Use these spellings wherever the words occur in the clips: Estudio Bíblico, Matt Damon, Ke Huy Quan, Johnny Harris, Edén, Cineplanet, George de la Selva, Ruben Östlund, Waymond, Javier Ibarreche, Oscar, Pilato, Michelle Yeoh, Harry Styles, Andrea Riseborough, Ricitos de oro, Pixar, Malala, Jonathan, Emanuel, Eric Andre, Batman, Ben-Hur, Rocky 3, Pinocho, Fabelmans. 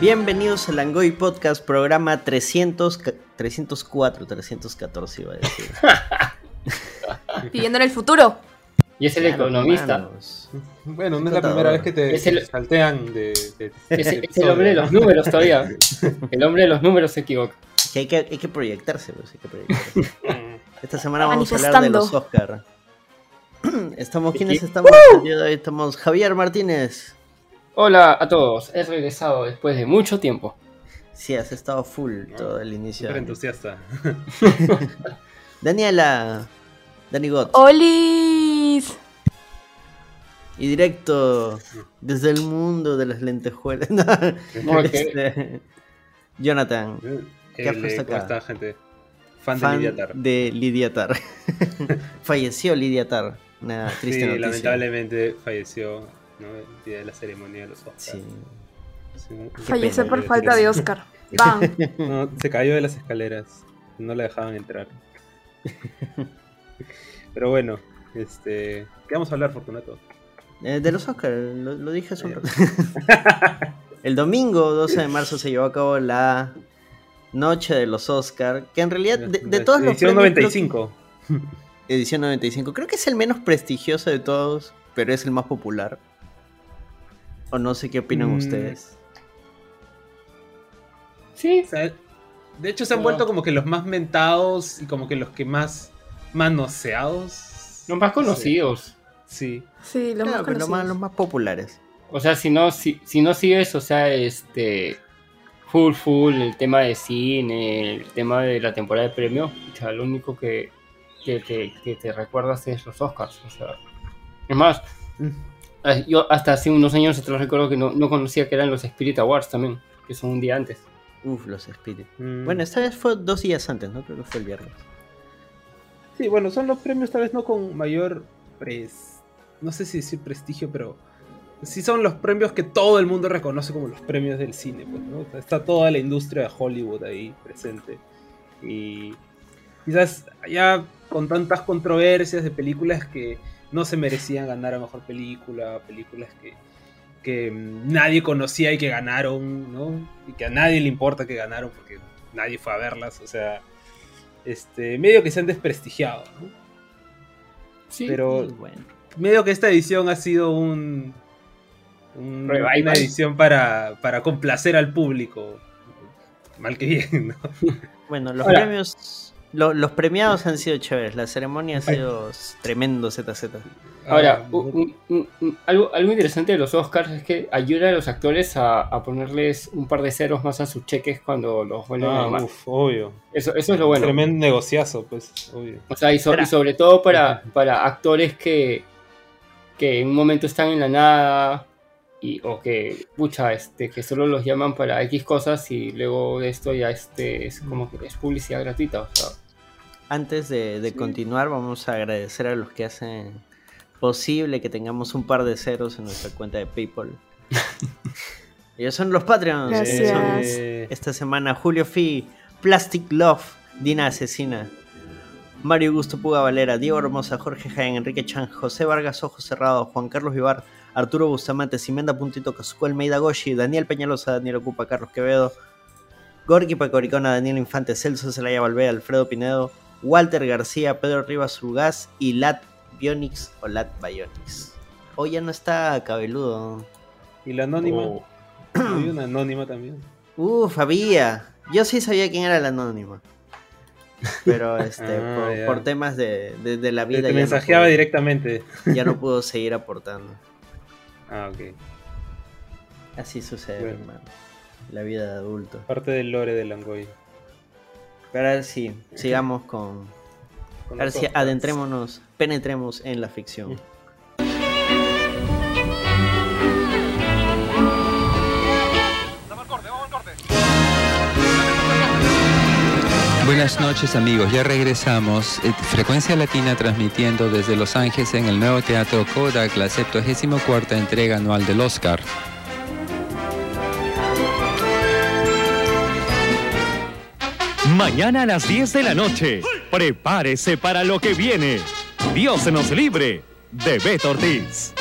Bienvenidos al Langoy Podcast, programa 314 iba a decir. Viviendo en el futuro. Y es el economista. Hermanos. Bueno, no es la primera vez que te saltean Es el hombre de los números todavía. El hombre de los números se equivoca. Que hay que proyectarse, pues, hay que proyectarse. Esta semana vamos a hablar de los Oscar. ¿Quiénes estamos? Estamos Javier Martínez. Hola a todos, he regresado después de mucho tiempo. Sí, has estado full todo el inicio. Súper entusiasta. Daniela, Dani Gott. ¡Olis! Y directo desde el mundo de las lentejuelas. No, Jonathan, ¿qué has puesto acá? ¿Cómo está, gente? Fan de Lidia Tar. Falleció Lidia Tar. Una triste noticia. Lamentablemente falleció, ¿no? El día de la ceremonia de los Oscars. Sí. Falleció por falta de Oscar. No, se cayó de las escaleras. No la dejaban entrar. Pero bueno, ¿qué vamos a hablar, Fortunato? De los Oscars, lo dije hace un rato. El domingo 12 de marzo se llevó a cabo la noche de los Oscars, que en realidad de todos los premios... Edición 95. Creo que es el menos prestigioso de todos, pero es el más popular. O no sé qué opinan ustedes. Sí. O sea, de hecho se han vuelto como que los más mentados y como que los que más manoseados. Los más conocidos. Sí, los más populares. O sea, si no sigues, o sea, full, el tema de cine, el tema de la temporada de premios, o sea, lo único que te recuerdas es los Oscars, o sea. Es más, yo hasta hace unos años atrás recuerdo que no conocía que eran los Spirit Awards también, que son un día antes. Los Spirit. Bueno, esta vez fue 2 días antes, ¿no? Creo que fue el viernes. Sí, bueno, son los premios tal vez no con mayor no sé si decir prestigio, pero sí son los premios que todo el mundo reconoce como los premios del cine, pues, ¿no? Está toda la industria de Hollywood ahí presente. Y quizás ya con tantas controversias de películas que no se merecían ganar a mejor película, películas que nadie conocía y que ganaron, ¿no? Y que a nadie le importa que ganaron porque nadie fue a verlas, o sea, medio que se han desprestigiado, ¿no? Sí, pero bueno, medio que esta edición ha sido una edición para complacer al público, mal que bien, ¿no? Bueno, los premios, los premiados han sido chéveres, la ceremonia ha sido tremendo, ZZ. Ahora, algo interesante de los Oscars es que ayuda a los actores a ponerles un par de ceros más a sus cheques cuando los vuelven a llamar. Obvio. Eso es lo bueno. Tremendo negociazo, pues, obvio. O sea, y sobre todo para actores que en un momento están en la nada o que, que solo los llaman para X cosas y luego de esto ya es como que es publicidad gratuita. O sea. Antes de continuar, vamos a agradecer a los que hacen posible que tengamos un par de ceros en nuestra cuenta de PayPal. Ellos son los Patreons. Gracias. Esta semana Julio Fi, Plastic Love, Dina Asesina, Mario Augusto Puga Valera, Diego Hermosa, Jorge Jaén, Enrique Chan, José Vargas Ojos Cerrado, Juan Carlos Vivar, Arturo Bustamante, Simenda Puntito, Kazucuel Meida Goshi, Daniel Peñalosa, Daniel Ocupa, Carlos Quevedo, Gorky Pacoricona, Daniel Infante, Celso Zelaya Valvea, Alfredo Pinedo, Walter García, Pedro Rivas Urgaz y Lat Bionix o Lat Bionix. Hoy ya no está cabeludo. ¿Y la anónima? Hay una anónima también. Había. Yo sí sabía quién era la anónima. Pero por temas de la vida. Te mensajeaba directamente. Ya no pudo seguir aportando. Ok. Así sucede, hermano. La vida de adulto. Parte del lore de Langoy. Pero ahora sí, sigamos con. Ahora sí, adentrémonos. Penetremos en la ficción. Buenas noches, amigos, ya regresamos. Frecuencia Latina transmitiendo desde Los Ángeles en el Nuevo Teatro Kodak la 74ª entrega anual del Oscar. Mañana a las 10 de la noche, prepárese para lo que viene. Dios nos libre, de Beto Ortiz.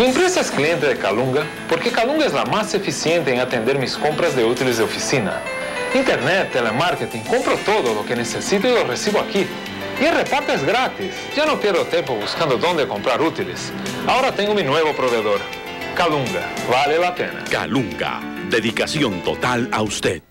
Mi empresa es cliente de Calunga porque Calunga es la más eficiente en atender mis compras de útiles de oficina. Internet, telemarketing, compro todo lo que necesito y lo recibo aquí. Y el reparto es gratis. Ya no pierdo tiempo buscando dónde comprar útiles. Ahora tengo mi nuevo proveedor. Calunga, vale la pena. Calunga, dedicación total a usted.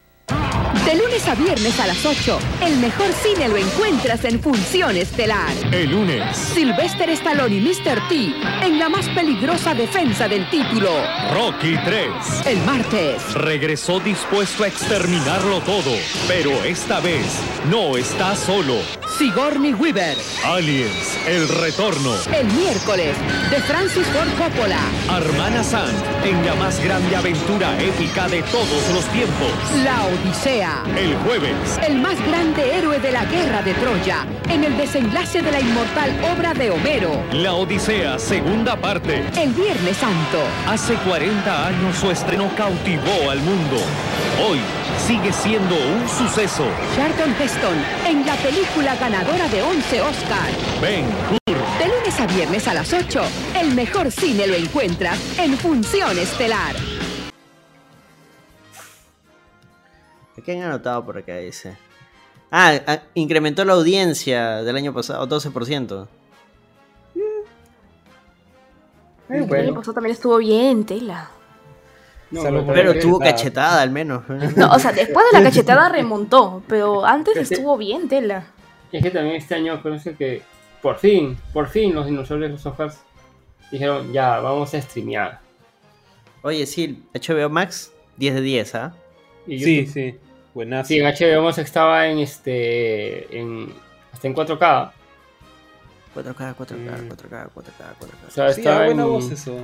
De lunes a viernes a las 8, el mejor cine lo encuentras en Función Estelar. El lunes, Sylvester Stallone y Mr. T en la más peligrosa defensa del título, Rocky 3. El martes, regresó dispuesto a exterminarlo todo, pero esta vez no está solo. Sigourney Weaver, Aliens, El Retorno. El miércoles, de Francis Ford Coppola, Armana San en la más grande aventura épica de todos los tiempos, La Odisea. El jueves, el más grande héroe de la guerra de Troya, en el desenlace de la inmortal obra de Homero, La Odisea, segunda parte. El Viernes Santo, hace 40 años su estreno cautivó al mundo. Hoy sigue siendo un suceso. Charlton Heston en la película ganadora de 11 Oscar. Ben-Hur. De lunes a viernes a las 8, el mejor cine lo encuentras en Función Estelar. ¿Qué han anotado por acá? Dice. Ah, incrementó la audiencia del año pasado, 12%. El año pasado también estuvo bien, tela. No, pero estuvo cachetada al menos. No, o sea, después de la cachetada remontó, pero antes estuvo bien, tela. Es que también este año parece que por fin los dinosaurios, los Oscars, dijeron, ya, vamos a streamear. Oye, sí, HBO Max, 10 de 10, ¿ah? Sí, sí. Buenas. Sí, en HBO Max estaba en hasta en 4K. 4K. O sea, estaba buena voz eso.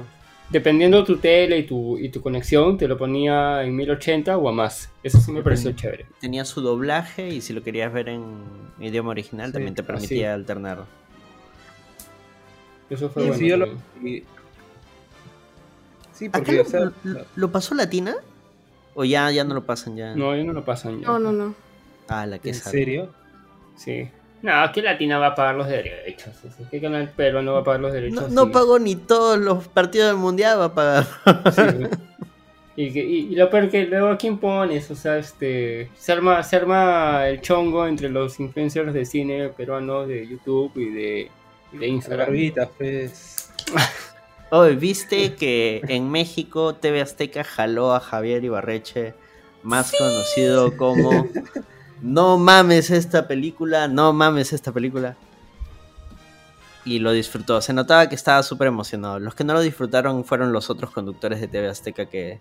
Dependiendo de tu tele y tu conexión, te lo ponía en 1080 o a más. Eso sí me pareció chévere. Tenía su doblaje y si lo querías ver en idioma original, sí, también te permitía alternar. Eso fue bueno. Sí, porque acá lo pasó Latina. ¿O ya no lo pasan ya? No, ya no lo pasan ya. No. Ah, la que ¿en sabe? Serio? Sí. No, que Latina va a pagar los derechos. ¿Qué canal peruano no va a pagar los derechos? No, no pagó ni todos los partidos del mundial va a pagar. Sí. Y lo peor que luego, ¿a quién pones? O sea, se arma el chongo entre los influencers de cine peruanos de YouTube y de Instagram. Carabita, pues. Oye, ¿viste que en México TV Azteca jaló a Javier Ibarreche, más conocido como No mames esta película? Y lo disfrutó, se notaba que estaba súper emocionado. Los que no lo disfrutaron fueron los otros conductores de TV Azteca, que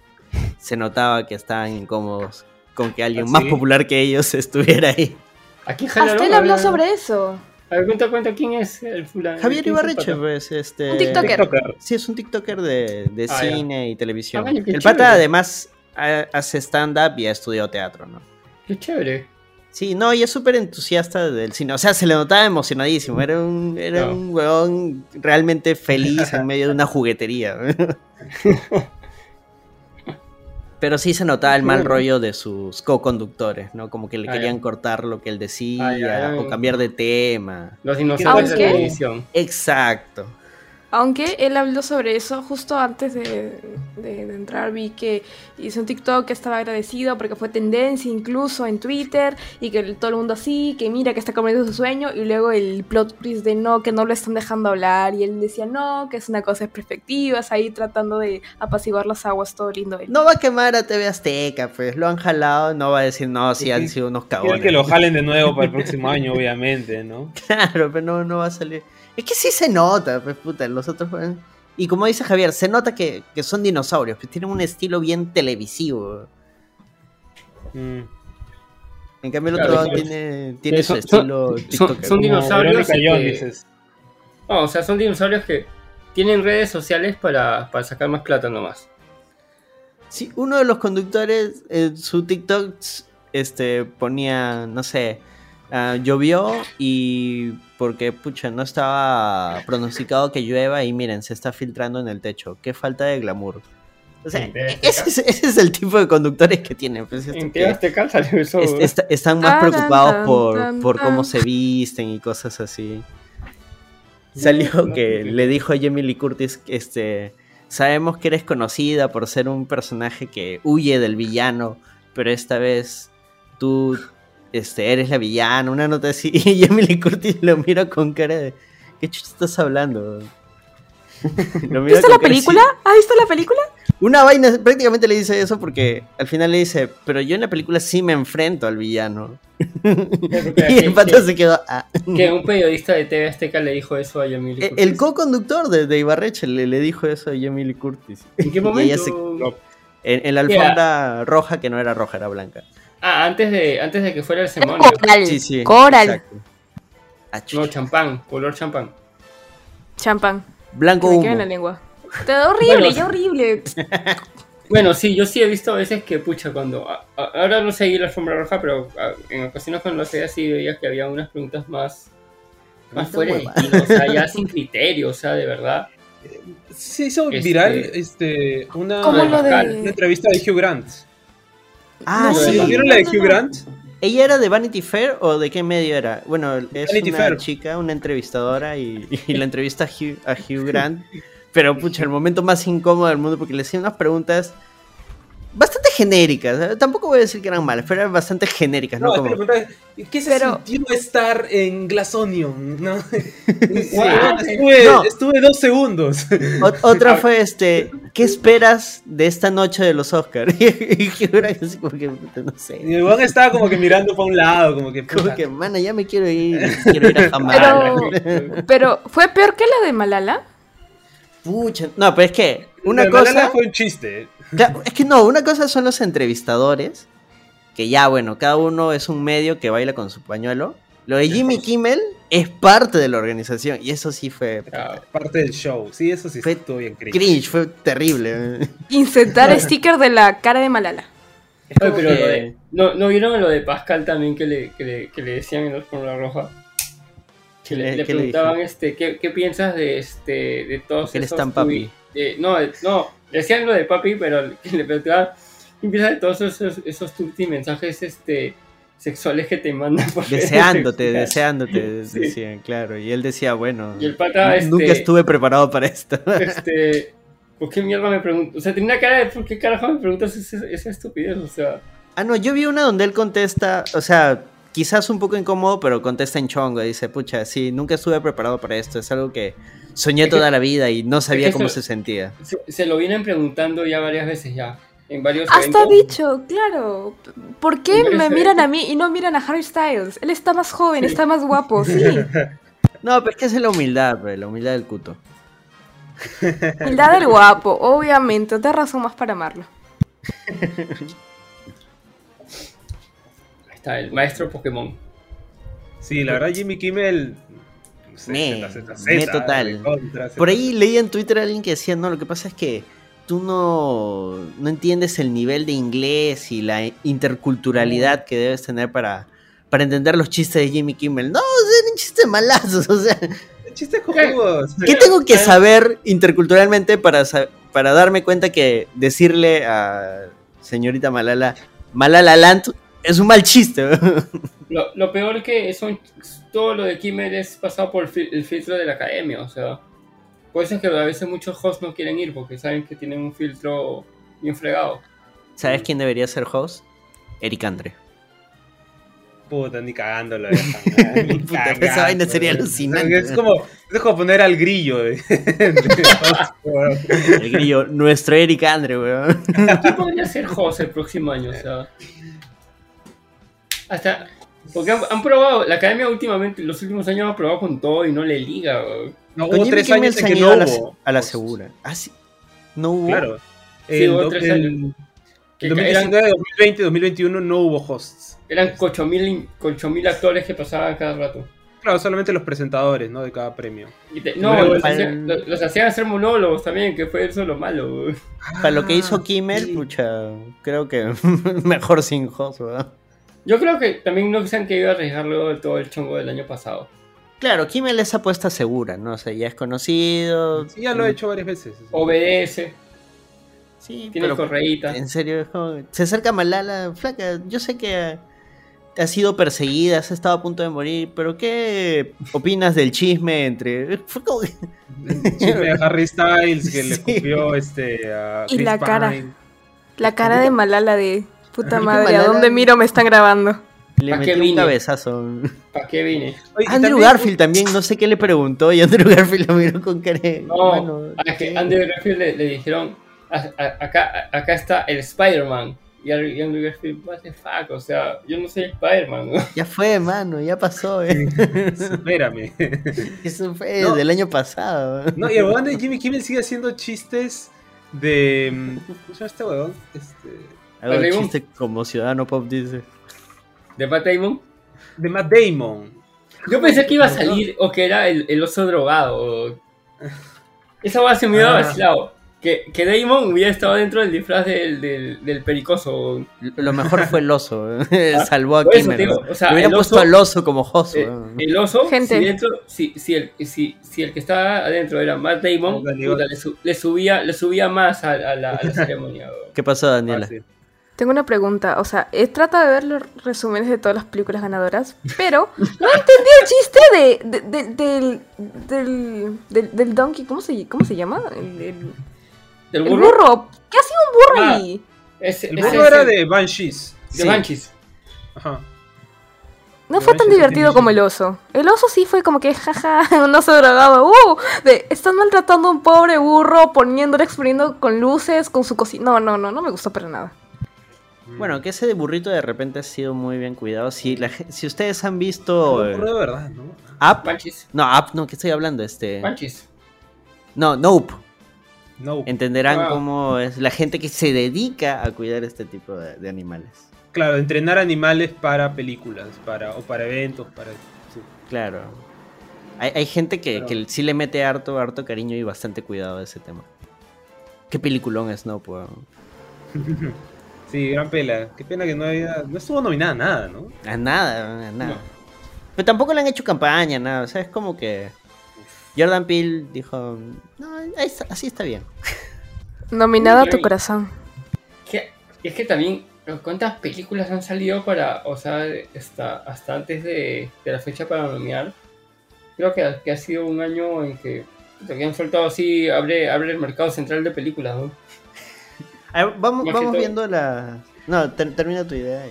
se notaba que estaban incómodos con que alguien más popular que ellos estuviera ahí. Aquí jalaron. Hasta él habló sobre eso. A ver, cuenta, ¿quién es el fulano? Javier Ibarreche, pues, un TikToker. Sí, es un TikToker de cine y televisión. Ay, el pata además hace stand-up y ha estudiado teatro, ¿no? Qué chévere. Sí, no, y es súper entusiasta del cine. O sea, se le notaba emocionadísimo. Era un huevón realmente feliz en medio de una juguetería. Pero sí se notaba el mal rollo de sus co-conductores, ¿no? Como que le querían cortar lo que él decía o cambiar de tema. Los dinosaurios de la televisión. Exacto. Aunque él habló sobre eso justo antes de entrar, vi que hizo un TikTok que estaba agradecido porque fue tendencia incluso en Twitter y que todo el mundo así, que mira que está cumpliendo su sueño, y luego el plot twist de no, que no lo están dejando hablar, y él decía no, que es una cosa de perspectivas, ahí tratando de apaciguar las aguas, todo lindo él. No va a quemar a TV Azteca, pues lo han jalado, no va a decir no, si han sido unos cagones. Quiere que lo jalen de nuevo para el próximo año, obviamente, ¿no? Claro, pero no va a salir. Es que sí se nota, pues puta, los otros... Y como dice Javier, se nota que son dinosaurios, que tienen un estilo bien televisivo. Mm. En cambio el otro tiene su estilo... Son dinosaurios son dinosaurios que tienen redes sociales para sacar más plata nomás. Sí, uno de los conductores en su TikTok ponía, no sé... llovió y porque pucha no estaba pronosticado que llueva y miren, se está filtrando en el techo, qué falta de glamour. O sea, ese es el tipo de conductores que tienen, pues, están más preocupados por cómo se visten y cosas así. Salió que le dijo a Jamie Lee Curtis Sabemos que eres conocida por ser un personaje que huye del villano, pero esta vez tú eres la villana, una nota así. Y Jamie Lee Curtis lo miro con cara de... ¿Qué chucha estás hablando? ¿Viste la película? ¿Has visto la película? Una vaina prácticamente le dice eso porque al final le dice, pero yo en la película sí me enfrento al villano. Y el pato se quedó... Ah. Que un periodista de TV Azteca le dijo eso a Jamie Lee Curtis. El co-conductor de Ibarreche le dijo eso a Jamie Lee Curtis. ¿En qué momento? En la alfombra roja, que no era roja, era blanca. Ah, antes de que fuera el ceremonio. Coral. Sí, sí, coral. No, champán, color champán. Champán. Blanco humo. Me queda en la lengua. Te da horrible, bueno, ya horrible. Bueno, sí, yo sí he visto a veces que, pucha, cuando... ahora no seguí la alfombra roja, pero en ocasiones cuando lo seguía sí veía que había unas preguntas más fuera de estilo, o sea, ya sin criterio, o sea, de verdad. Se hizo viral una entrevista de Hugh Grant. Ah, no, sí. ¿Vieron la de Hugh Grant? ¿Ella era de Vanity Fair o de qué medio era? Bueno, es Vanity una Fair. Chica, una entrevistadora y la entrevista a Hugh Grant. Pero, pucha, el momento más incómodo del mundo porque le hacían unas preguntas bastante genéricas. Tampoco voy a decir que eran malas, pero eran bastante genéricas. No, como... ¿qué se sintió estar en Glass Onion? ¿No? Estuve 2 segundos. Otra fue, ¿qué esperas de esta noche de los Oscars? Y así como que, no sé. Y el Juan estaba como que mirando para un lado, como que, mana, ya me quiero ir a Jamaica. Pero, ¿fue peor que la de Malala? Pucha, no, pero es que una cosa fue un chiste. Claro, es que no, una cosa son los entrevistadores, que ya bueno, cada uno es un medio que baila con su pañuelo. Lo de Jimmy Kimmel es parte de la organización y eso sí fue parte del show. Sí, eso sí fue todo bien cringe, fue terrible. Insertar sticker de la cara de Malala. Oye, pero ¿no vieron lo de Pascal también que le decían en la fórmula roja? Que le preguntaban ¿qué piensas de todos que esos están papi? No, decían lo de papi, pero le preguntaban ¿qué piensas de todos esos tutti mensajes sexuales que te mandan por deseándote sí. Decían, claro, y él decía, bueno, y el pata, nunca estuve preparado para esto. ¿Por qué mierda me pregunto? O sea, tenía una cara de ¿por qué carajo me preguntas esa estupidez? O sea, no, yo vi una donde él contesta, o sea, quizás un poco incómodo, pero contesta en chongo. Dice, pucha, sí, nunca estuve preparado para esto. Es algo que soñé toda la vida y no sabía cómo se sentía. Se lo vienen preguntando ya varias veces ya. En varios eventos. Hasta dicho, claro. ¿Por qué me miran a mí y no miran a Harry Styles? Él está más joven, está más guapo, sí. No, pero es que es la humildad, bro, la humildad del cuto. Humildad del guapo, obviamente. Otra razón más para amarlo. El maestro Pokémon. Sí, la verdad, Jimmy Kimmel. Me total. Por ahí leía en Twitter a alguien que decía: no, lo que pasa es que tú no entiendes el nivel de inglés y la interculturalidad que debes tener para entender los chistes de Jimmy Kimmel. No, son chistes malazos, o sea. Chistes cojudos. ¿Qué tengo que saber interculturalmente para darme cuenta que decirle a señorita Malala Land? Es un mal chiste. Lo peor que todo lo de Kimmel es pasado por el filtro de la academia, o sea. Por eso es que a veces muchos hosts no quieren ir porque saben que tienen un filtro bien fregado. ¿Sabes quién debería ser host? Eric Andre. Puta, ni cagándolo. Puta, esa vaina sería alucinante. Es como poner al grillo. El grillo, nuestro Eric Andre, weón. ¿Quién podría ser host el próximo año? O sea... Hasta porque han probado, la academia últimamente, los últimos años ha probado con todo y no le liga. No, hubo 3 años en que no hubo. A la segura. Ah, sí. No hubo. Claro. Sí, hubo 3 años. En 2019, 2020, 2021 no hubo hosts. Eran 8.000 actores que pasaban cada rato. Claro, solamente los presentadores, ¿no? De cada premio. Los hacían hacer monólogos también, que fue eso lo malo. Para lo que hizo Kimmel, pucha, creo que mejor sin host, ¿verdad? Yo creo que también no se han querido arriesgar luego de todo el chongo del año pasado. Claro, Kimmel es apuesta segura, ¿no? O sea, ya es conocido. Sí, ya lo he hecho varias veces. Así. Obedece. Sí, tiene correíta. En serio, se acerca Malala, flaca. Yo sé que has sido perseguida, has estado a punto de morir, pero ¿qué opinas del chisme entre...? Fue como... el chisme de Harry Styles que le copió a Chris y la Pine. La cara de Malala de puta madre, Malala... ¿a dónde miro? Me están grabando. Le metí un cabezazo. ¿Para qué vine? Oye, Andrew Garfield también, no sé qué le preguntó y Andrew Garfield lo miró con cara de... No, es que Andrew Garfield le dijeron, acá está el Spider-Man. Y Andrew Garfield, what the fuck, o sea, yo no soy Spider-Man, ¿no? Ya fue, mano, ya pasó, Espérame. Eso fue del año pasado. No, y el huevón de Jimmy Kimmel sigue haciendo chistes de... ¿Cómo se llama este huevón? Hago un chiste como Ciudadano Pop, dice. ¿De Matt Damon? De Matt Damon. Yo pensé que iba a salir o que era el oso drogado. O... Esa hueá se me iba vacilado. Que Damon hubiera estado dentro del disfraz del pericoso. Lo mejor fue el oso. Salvó a Kimmel. O sea, hubiera puesto al oso como Josu. El oso, si el que estaba adentro era Matt Damon, le subía más a la ceremonia. ¿Qué pasó, Daniela? Tengo una pregunta, o sea, trata de ver los resúmenes de todas las películas ganadoras, pero no entendí el chiste del donkey, ¿cómo se llama? ¿Del burro? El burro. ¿Qué hacía un burro ahí? El burro era de Banshees. De Banshees. Ajá. No fue tan divertido como el oso. El oso sí fue como que, jaja, un oso drogado. Están maltratando a un pobre burro, poniéndole, exponiendo con luces, con su cocina. No me gustó para nada. Bueno, que ese de burrito de repente ha sido muy bien cuidado. Si ustedes han visto... No, de verdad, ¿no? Up. Panchis. No, Up, no, ¿qué estoy hablando? Panchis. No, Nope. Entenderán cómo es la gente que se dedica a cuidar este tipo de animales. Claro, entrenar animales para películas, o para eventos, sí. Claro. Hay gente que sí le mete harto cariño y bastante cuidado a ese tema. Qué peliculón es Nope, weón. Sí, gran pela. Qué pena que no estuvo nominada a nada, ¿no? A nada. No. Pero tampoco le han hecho campaña, nada. O sea, es como que Jordan Peele dijo, no, así está bien. Nominada a tu corazón. Es que también, ¿cuántas películas han salido hasta antes de la fecha para nominar? Creo que ha sido un año en que te han soltado así, abre el mercado central de películas, ¿no? A ver, vamos viendo la... No, termina tu idea.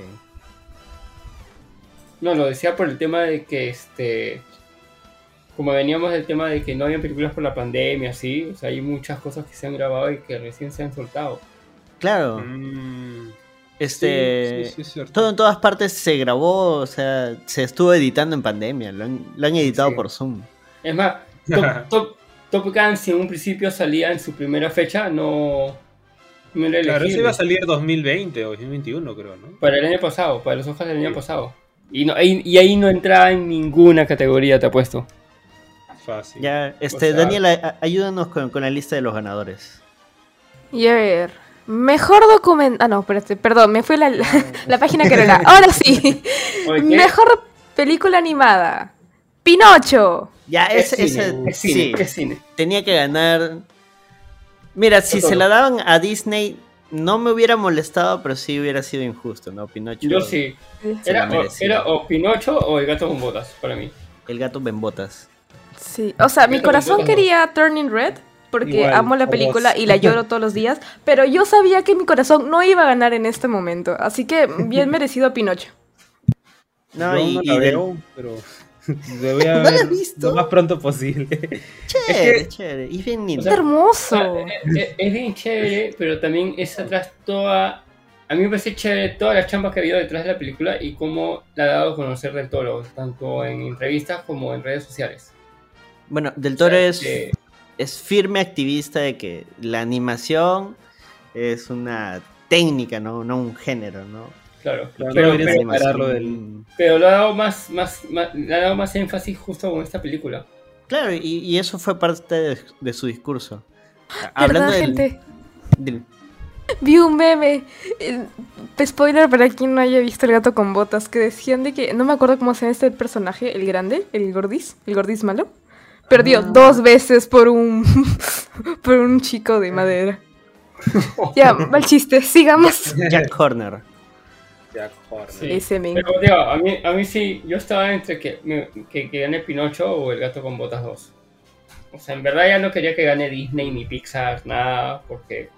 No, lo decía por el tema de que como veníamos del tema de que no había películas por la pandemia, ¿sí? O sea, hay muchas cosas que se han grabado y que recién se han soltado. Claro. Sí, todo en todas partes se grabó, o sea, se estuvo editando en pandemia. Lo han editado por Zoom. Es más, Top Gun, si en un principio salía en su primera fecha, no... Claro, eso iba a salir 2020 o 2021, creo, ¿no? Para el año pasado, para los Oscars del año pasado. Y ahí no entraba en ninguna categoría, te apuesto. Fácil. Ya, Daniela, ayúdanos con la lista de los ganadores. Y a ver, mejor documental... Ah, no, espérate, perdón, me fui la página que era. Ahora sí. Mejor película animada. Pinocho. Ya, es cine. Tenía que ganar... Mira, si se la daban a Disney, no me hubiera molestado, pero sí hubiera sido injusto, ¿no? Pinocho. Yo sí. Era o Pinocho o el gato con botas, para mí. El gato con botas. Sí, o sea, mi corazón quería Turning Red, porque igual, amo la película y la lloro todos los días, pero yo sabía que mi corazón no iba a ganar en este momento, así que bien merecido Pinocho. No, no la veo, pero... Lo voy a ver lo más pronto posible. Chévere, chévere. Y bien lindo. Es hermoso. O sea, es bien chévere, pero también es atrás toda... A mí me parece chévere todas las chambas que ha habido detrás de la película y cómo la ha dado a conocer Del Toro, tanto en entrevistas como en redes sociales. Bueno, Del Toro es firme activista de que la animación es una técnica, no un género, ¿no? Claro, pero lo ha dado más énfasis justo con esta película. Claro, y eso fue parte de su discurso. Hablando de gente. Vi un meme, spoiler para quien no haya visto El gato con botas, que decían de que, no me acuerdo cómo se llama este personaje, el grande, el gordis malo, perdió dos veces por un chico de madera. Ya, mal chiste, sigamos. Jack Horner. Sí. Pero, tío, a mí sí, yo estaba entre que gané Pinocho o El gato con botas 2. O sea, en verdad ya no quería que gane Disney ni Pixar, nada, porque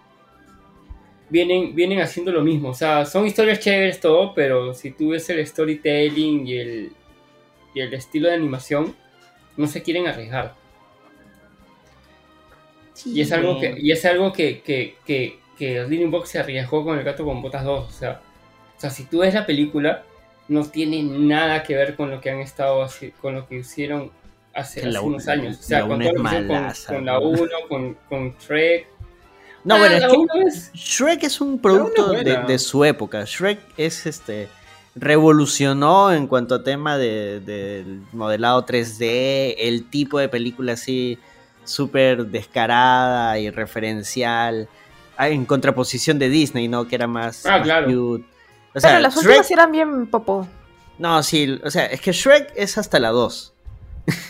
vienen haciendo lo mismo. O sea, son historias chéveres todo, pero si tú ves el storytelling y el estilo de animación, no se quieren arriesgar. Sí, y es algo que DreamWorks se arriesgó con El gato con botas 2. O sea, si tú ves la película, no tiene nada que ver con lo que han estado con lo que hicieron hace unos años. O sea, con todo lo que hicieron con la 1, con Shrek. No, bueno, Shrek es un producto de su época. Shrek es revolucionó en cuanto a tema de modelado 3D, el tipo de película así súper descarada y referencial, en contraposición de Disney, ¿no? Que era más, claro, cute. O sea, pero las Shrek últimas eran bien popó. No, sí, o sea, es que Shrek es hasta la 2.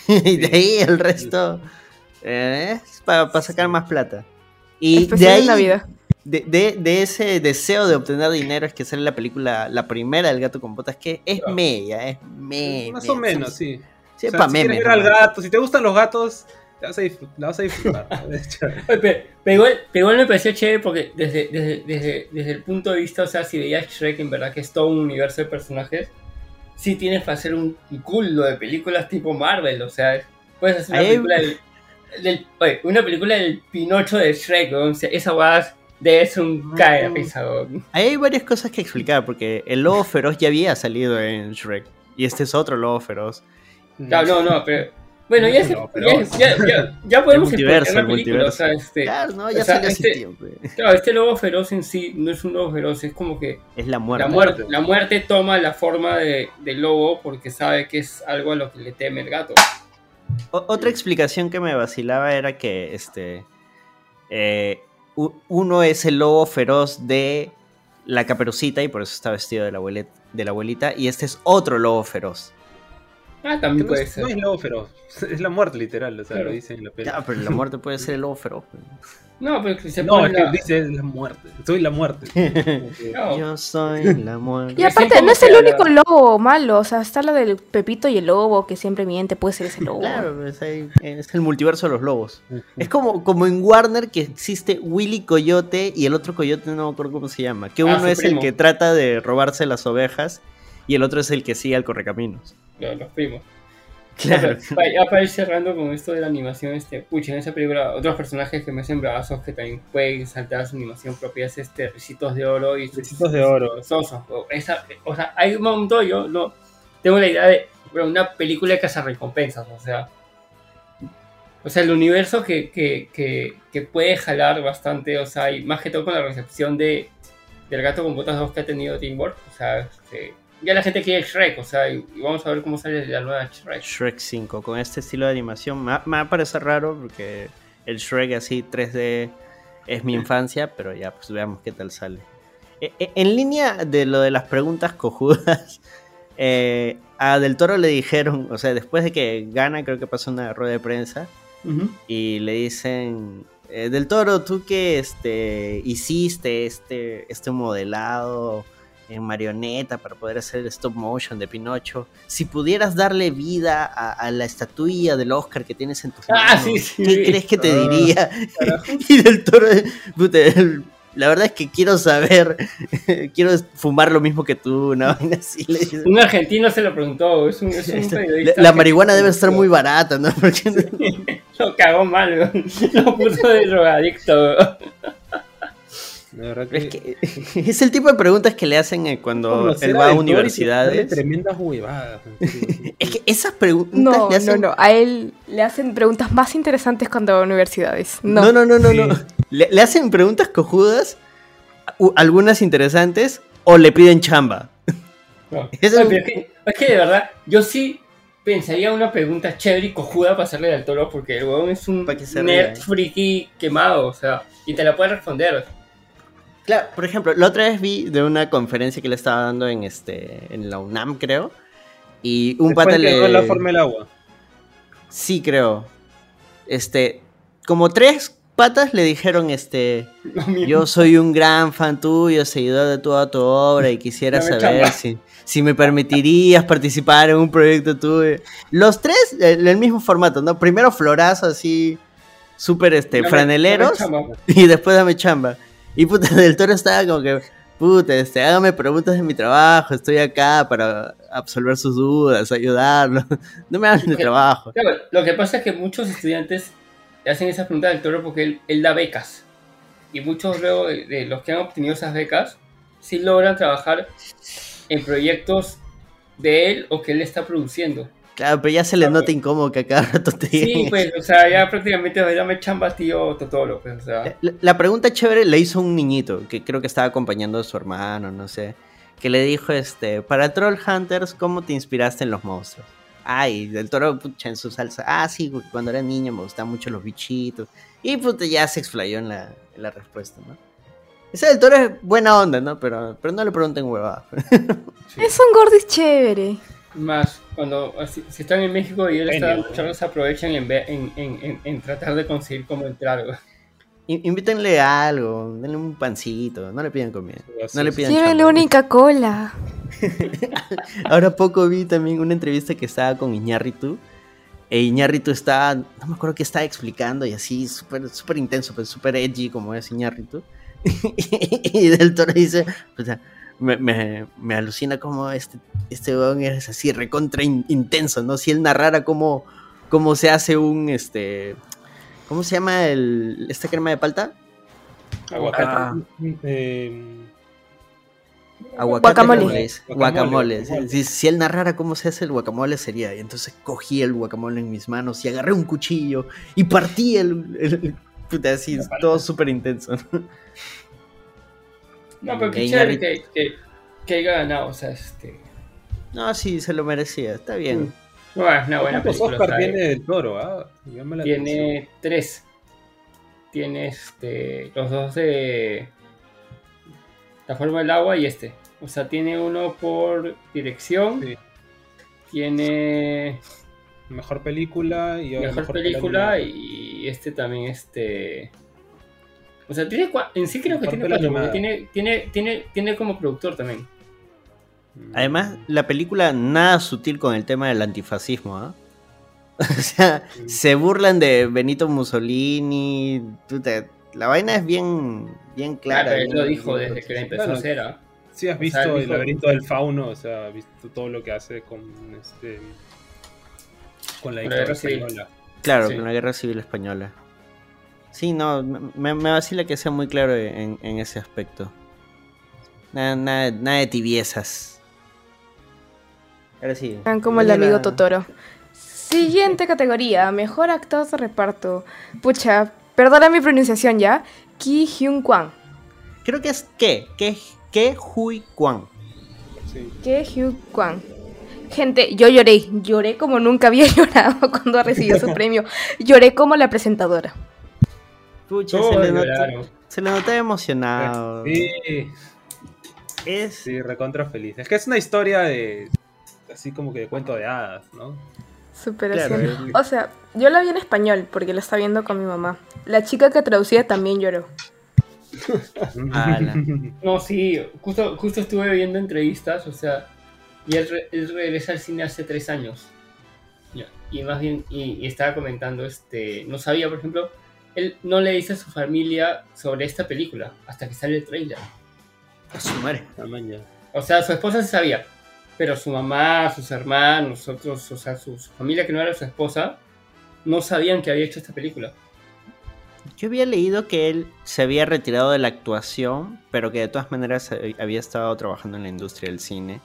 Y de ahí el resto es para sacar más plata. Y especial de ahí, en la vida. De ese deseo de obtener dinero es que sale la película, la primera del gato con botas, que es media, más o menos, sí. Sí, o sea, si quieres ver al gato, si te gustan los gatos, la vas a disfrutar. Pero igual me pareció chévere porque desde el punto de vista, o sea, si veías Shrek, en verdad que es todo un universo de personajes, sí tienes para hacer un culto de películas tipo Marvel. O sea, puedes hacer una película del Pinocho de Shrek, ¿no? O sea, esa guada debe ser un caer pesado. Hay varias cosas que explicar, porque el lobo feroz ya había salido en Shrek, y este es otro lobo feroz. No, pero bueno, ya podemos explicar la película. O sea, claro, no, ya salió hace tiempo. Claro, este lobo feroz en sí no es un lobo feroz, es como que es la muerte. La muerte toma la forma del lobo porque sabe que es algo a lo que le teme el gato. Otra explicación que me vacilaba era que uno es el lobo feroz de la Caperucita y por eso está vestido de la abuelita, y este es otro lobo feroz. También puede ser. No es lobo feroz, es la muerte literal, o sea, claro, lo dicen en la película. Pero la muerte puede ser el lobo feroz. No, pero que se pone que dice es la muerte, soy la muerte. No. Yo soy la muerte. Y aparte, no es el único lobo malo, o sea, está la del Pepito y el lobo, que siempre miente, puede ser ese lobo. Claro, es el multiverso de los lobos. Es como en Warner, que existe Willy Coyote y el otro coyote, no me acuerdo cómo se llama, que uno es primo, el que trata de robarse las ovejas, y el otro es el que sigue al correcaminos. Los primos. Claro. Para ir cerrando con esto de la animación, pucha, en esa película otros personajes que me hacen bravazos, que también pueden saltar a su animación propia, es Ricitos de Oro y Ricitos de Oro. O sea, hay un montón. Yo no tengo la idea de una película de cazarrecompensas. O sea, el universo que puede jalar bastante. O sea, y más que todo con la recepción del gato con botas 2 que ha tenido DreamWorks. O sea, ya la gente quiere Shrek, o sea, y vamos a ver cómo sale la nueva Shrek. Shrek 5, con este estilo de animación, me va a parecer raro, porque el Shrek así 3D es mi infancia, pero ya, pues veamos qué tal sale. En línea de lo de las preguntas cojudas, a Del Toro le dijeron, o sea, después de que gana, creo que pasó una rueda de prensa, y le dicen, Del Toro, tú que hiciste este modelado en marioneta para poder hacer el stop motion de Pinocho, si pudieras darle vida a la estatuilla del Oscar que tienes en tus manos, sí, ¿qué crees que te diría? Y Del Toro, la verdad es que quiero saber, quiero fumar lo mismo que tú, una vaina así. Un argentino se lo preguntó, es un periodista. La marihuana debe estar muy barata, ¿no? Sí, lo cagó mal, lo puso de drogadicto. Es que es el tipo de preguntas que le hacen cuando él va a universidades. Tremendas huevadas. Es que esas preguntas. No, a él le hacen preguntas más interesantes cuando va a universidades. No. Le hacen preguntas cojudas, algunas interesantes, o le piden chamba. No. Es que de verdad, yo sí pensaría una pregunta chévere y cojuda para hacerle al Toro, porque el huevón es un nerd friki quemado, o sea, y te la puede responder. Claro, por ejemplo, la otra vez vi de una conferencia que le estaba dando en la UNAM, creo, y un pata le... ¿Después la forma del agua? Sí, creo. Como tres patas le dijeron, yo soy un gran fan tuyo, seguidor de toda tu obra y quisiera saber si me permitirías participar en un proyecto tuyo. Los tres, el mismo formato, ¿no? Primero florazo así, súper franeleros, y después dame chamba. Y puta, Del Toro estaba como que, puta, hágame preguntas de mi trabajo, estoy acá para absolver sus dudas, ayudarlos, no me hablen de trabajo. Claro, lo que pasa es que muchos estudiantes hacen esas preguntas del Toro porque él da becas. Y muchos luego de los que han obtenido esas becas sí logran trabajar en proyectos de él o que él está produciendo. Claro, pero ya se les nota incómodo que acá rato te... Sí, pues, o sea, ya prácticamente dame chamba, tío Totoro, pues, o sea... La pregunta chévere la hizo un niñito, que creo que estaba acompañando a su hermano, no sé, que le dijo, para Troll Hunters, ¿cómo te inspiraste en los monstruos? Ay, Del Toro, pucha, en su salsa. Ah, sí, cuando era niño me gustaban mucho los bichitos. Y puta, ya se explayó en la respuesta, ¿no? Ese Del Toro es buena onda, ¿no? Pero no le pregunten huevada. Sí. Es un gordis chévere. Más, cuando si están en México y él está dando charlas, aprovechan en tratar de conseguir como entrar algo. Invítenle algo, denle un pancito, no le pidan comida, no le pidan llévenle única cola. Ahora poco vi también una entrevista que estaba con Iñarritu, e Iñarritu estaba, no me acuerdo qué estaba explicando, y así, súper super intenso, pero súper edgy como es Iñarritu, y Del Toro dice, o sea, me alucina como este weón es así, recontra intenso, ¿no? Si él narrara cómo se hace un, ¿cómo se llama esta crema de palta? Aguacate. Guacamole. Guacamole. Si él narrara cómo se hace el guacamole sería. Y entonces cogí el guacamole en mis manos y agarré un cuchillo y partí el así, todo súper intenso. No, pero qué chévere que haya ganado, o sea, No, sí, se lo merecía, está bien. No, es una buena película. Oscar tiene Del Toro, ¿ah? Tiene 3. Tiene los 2 de La forma del agua y . O sea, tiene uno por dirección. Sí. Tiene mejor película y mejor película y también O sea, tiene en sí creo que tiene 4, tiene como productor también. Además, la película nada sutil con el tema del antifascismo, ¿ah? ¿Eh? O sea, se burlan de Benito Mussolini. La vaina es bien clara. Pero él lo dijo desde que empezó a hacer. Sí, has visto el laberinto del fauno, o sea, has visto todo lo que hace con la dictadura española. Claro, sí. Con la guerra civil española. Sí, no, me vacila que sea muy claro en ese aspecto. Nada de tibiezas. Ahora sí. Están como el amigo Totoro. Siguiente categoría, mejor actor de reparto. Pucha, perdona mi pronunciación ya. Ke Huy Quan. Creo que es Ke Huy Quan. Sí. Ke Huy Quan. Gente, yo lloré como nunca había llorado cuando recibió su premio. Lloré como la presentadora. Pucha, se le notaba emocionado. Sí. Sí, recontra feliz. Es que es una historia de así como que de cuento de hadas, ¿no? Superación. Claro. O sea, yo la vi en español porque la estaba viendo con mi mamá. La chica que traducía también lloró. No, sí, justo estuve viendo entrevistas, o sea, y él regresa al cine hace 3 años. Y más bien, y estaba comentando, no sabía, por ejemplo, él no le dice a su familia sobre esta película hasta que sale el tráiler. A su madre. O sea, su esposa se sabía. Pero su mamá, sus hermanos, otros, o sea, su familia que no era su esposa, no sabían que había hecho esta película. Yo había leído que él se había retirado de la actuación, pero que de todas maneras había estado trabajando en la industria del cine.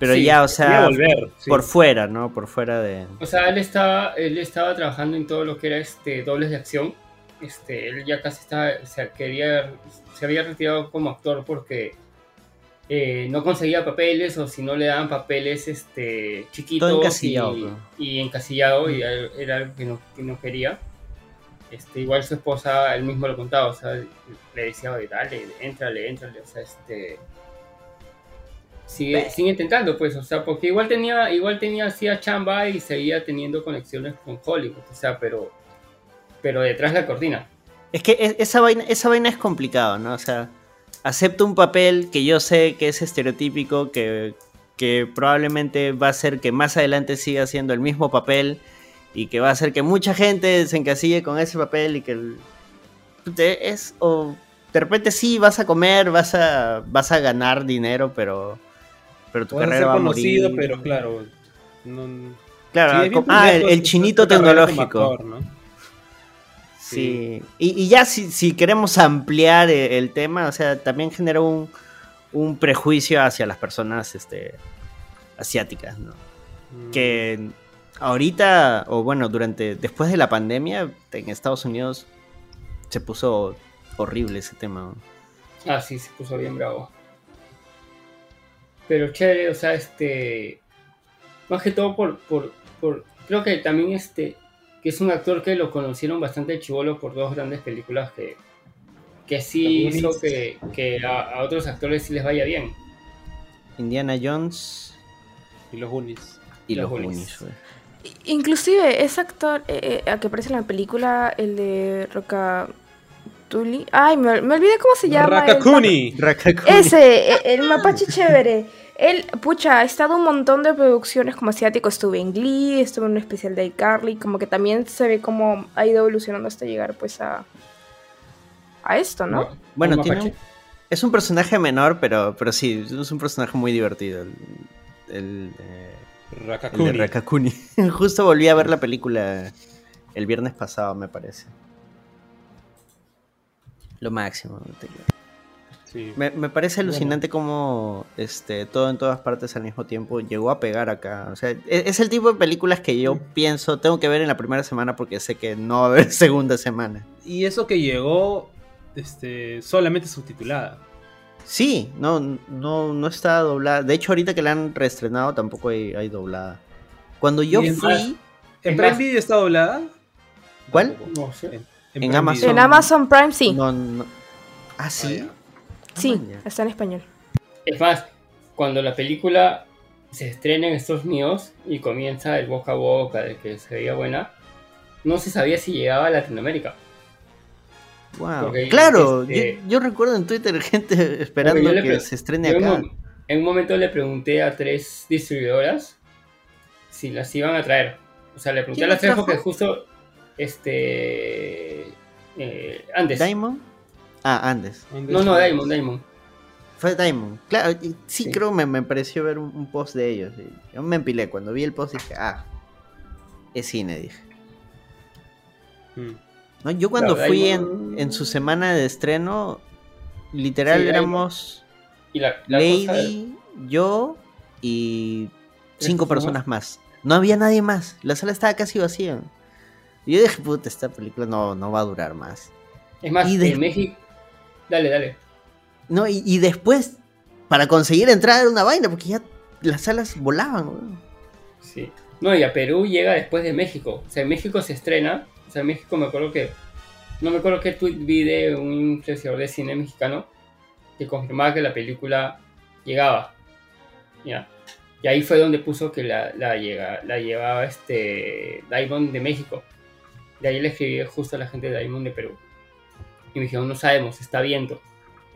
Pero sí, ya, o sea, volver, por fuera, ¿no? Por fuera de... O sea, él estaba trabajando en todo lo que era dobles de acción. Él ya casi estaba, o sea, se había retirado como actor porque... no conseguía papeles, o si no le daban papeles chiquitos encasillado, y era algo que no quería. Igual su esposa, él mismo lo contaba, o sea, le decía, oye, dale, éntrale, o sea, sigue intentando, pues, o sea, porque igual tenía hacía chamba y seguía teniendo conexiones con Hollywood, o sea, pero detrás de la cortina. Es que esa vaina es complicado, ¿no? O sea, acepto un papel que yo sé que es estereotípico, que probablemente va a ser que más adelante siga siendo el mismo papel y que va a hacer que mucha gente se encasille con ese papel y que... de repente sí, vas a comer, vas a ganar dinero, pero tu carrera va a morir. Vas a ser conocido, pero claro... No... Claro, sí, el chinito tecnológico. Actor, ¿no? Sí. Y ya si queremos ampliar el tema, o sea, también genera un prejuicio hacia las personas asiáticas, ¿no? Que ahorita, o bueno, después de la pandemia, en Estados Unidos se puso horrible ese tema. Ah, sí, se puso bien bravo. Pero chévere, o sea, más que todo por creo que también que es un actor que lo conocieron bastante chibolo por dos grandes películas que sí hizo que a otros actores sí les vaya bien. Indiana Jones y los Goonies. Inclusive ese actor que aparece en la película, el de Rockabilly. Ay, me olvidé cómo se llama. Rakakuni. Ese, el mapache chévere. Él, ha estado un montón de producciones como asiático, estuve en Glee, estuve en un especial de iCarly, como que también se ve como ha ido evolucionando hasta llegar pues a esto, ¿no? Bueno, es un personaje menor, pero sí, es un personaje muy divertido, el de Rakakuni. Justo volví a ver la película el viernes pasado, me parece. Lo máximo, no te creo. Sí. Me parece alucinante cómo todo en todas partes al mismo tiempo llegó a pegar acá. O sea, es el tipo de películas que yo pienso tengo que ver en la primera semana porque sé que no va a haber segunda semana. Y eso que llegó solamente subtitulada. Sí, no está doblada. De hecho, ahorita que la han reestrenado tampoco hay doblada. Cuando yo fui... ¿En Prime Video está doblada? ¿Cuál? No sé. En Amazon. En Amazon Prime sí. No. Ah, sí. Ah, sí, está en español. Es más, cuando la película se estrena en Estados Unidos y comienza el boca a boca de que se veía buena, no se sabía si llegaba a Latinoamérica. Wow. Porque claro, yo recuerdo en Twitter gente esperando que se estrene acá. En un momento le pregunté a 3 distribuidoras si las iban a traer. O sea, le pregunté a las 3 porque justo antes. ¿Diamond? Ah, Andes. No, Diamond. Fue Diamond. Claro, sí. Creo me pareció ver un post de ellos. Yo me empilé. Cuando vi el post dije, es cine, dije. No, yo cuando fui Diamond... en su semana de estreno, literal éramos y la Lady, yo y 5 personas más. No había nadie más. La sala estaba casi vacía. Y yo dije, puta, esta película no va a durar más. Es más, en México... Dale. No, y después, para conseguir entrar era una vaina, porque ya las salas volaban, güey. Sí. No, y a Perú llega después de México. O sea, en México se estrena. O sea, en México me acuerdo que... No me acuerdo qué tweet vi de un influenciador de cine mexicano que confirmaba que la película llegaba. Ya. Y ahí fue donde puso que la llevaba Diamond de México. De ahí le escribí justo a la gente de Diamond de Perú. Y me dijeron, no sabemos, está viendo.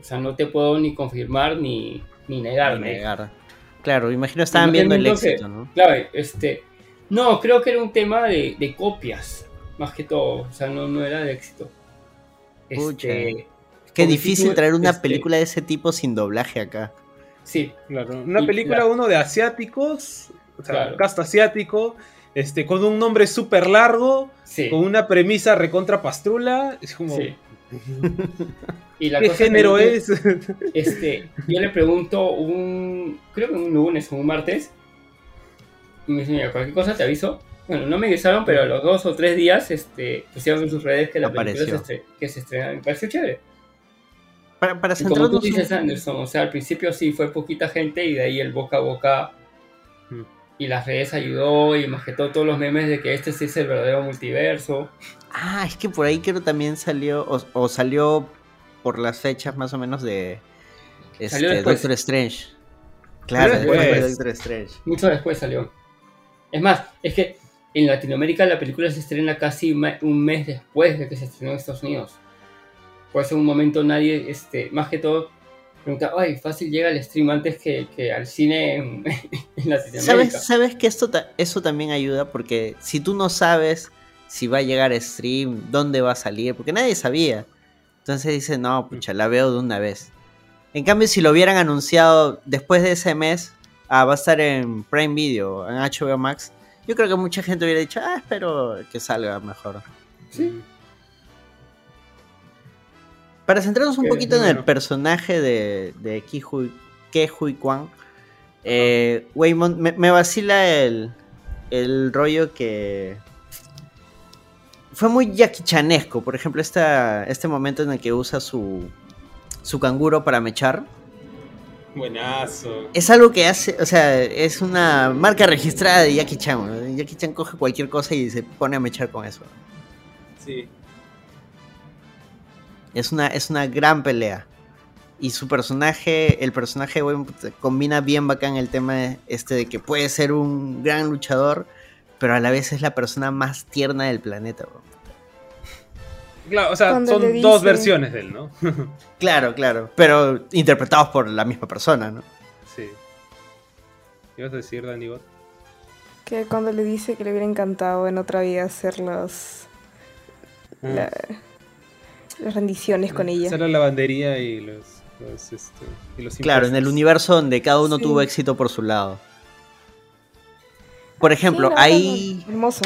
O sea, no te puedo ni confirmar ni negarme. Claro, imagino estaban viendo el éxito, ¿no? Claro, no, creo que era un tema de copias, más que todo. O sea, no era de éxito. Es que difícil traer una película de ese tipo sin doblaje acá. Sí, claro. Una película, uno de asiáticos, o sea, un cast asiático... con un nombre súper largo, con una premisa recontra pastrula, es como... Sí. Y la ¿qué cosa género es? Yo le pregunto creo que un lunes o un martes, y me dicen, mira, cualquier cosa te aviso. Bueno, no me avisaron, pero a los 2 o 3 días pusieron en sus redes que la película se estrena. Me pareció chévere. Para centrarnos... Como tú dices, Anderson, o sea, al principio sí fue poquita gente y de ahí el boca a boca... Y las redes ayudó, y más que todo todos los memes de que sí es el verdadero multiverso. Ah, es que por ahí creo también salió, o salió por las fechas más o menos de Doctor Strange. Claro, después de Doctor Strange. Mucho después salió. Es más, es que en Latinoamérica la película se estrena casi un mes después de que se estrenó en Estados Unidos. por eso en un momento nadie, más que todo, pregunta, ay, fácil llega al stream antes que al cine en Latinoamérica. ¿Sabes que eso también ayuda? Porque si tú no sabes si va a llegar a stream, dónde va a salir, porque nadie sabía. Entonces dice, no, pucha, la veo de una vez. En cambio, si lo hubieran anunciado después de ese mes, va a estar en Prime Video, en HBO Max, yo creo que mucha gente hubiera dicho, espero que salga mejor. Sí. Para centrarnos un poquito en el personaje de Ke Huy Quan, Waymond, me vacila el rollo que fue muy yakichanesco. Por ejemplo, este momento en el que usa su canguro para mechar. Buenazo. Es algo que hace, o sea, es una marca registrada de Yakichan. Yakichan coge cualquier cosa y se pone a mechar con eso. Sí. Es una gran pelea. Y su personaje, el personaje de Waymond, combina bien bacán el tema de que puede ser un gran luchador, pero a la vez es la persona más tierna del planeta, bro. Claro, o sea, cuando son dos versiones de él, ¿no? Claro, pero interpretados por la misma persona, ¿no? Sí. ¿Qué ibas a decir, Dani Bot? Que cuando le dice que le hubiera encantado en otra vida hacer las rendiciones con ella. Hacer la lavandería y los claro, en el universo donde cada uno tuvo éxito por su lado. Por ejemplo, ahí... Hermoso.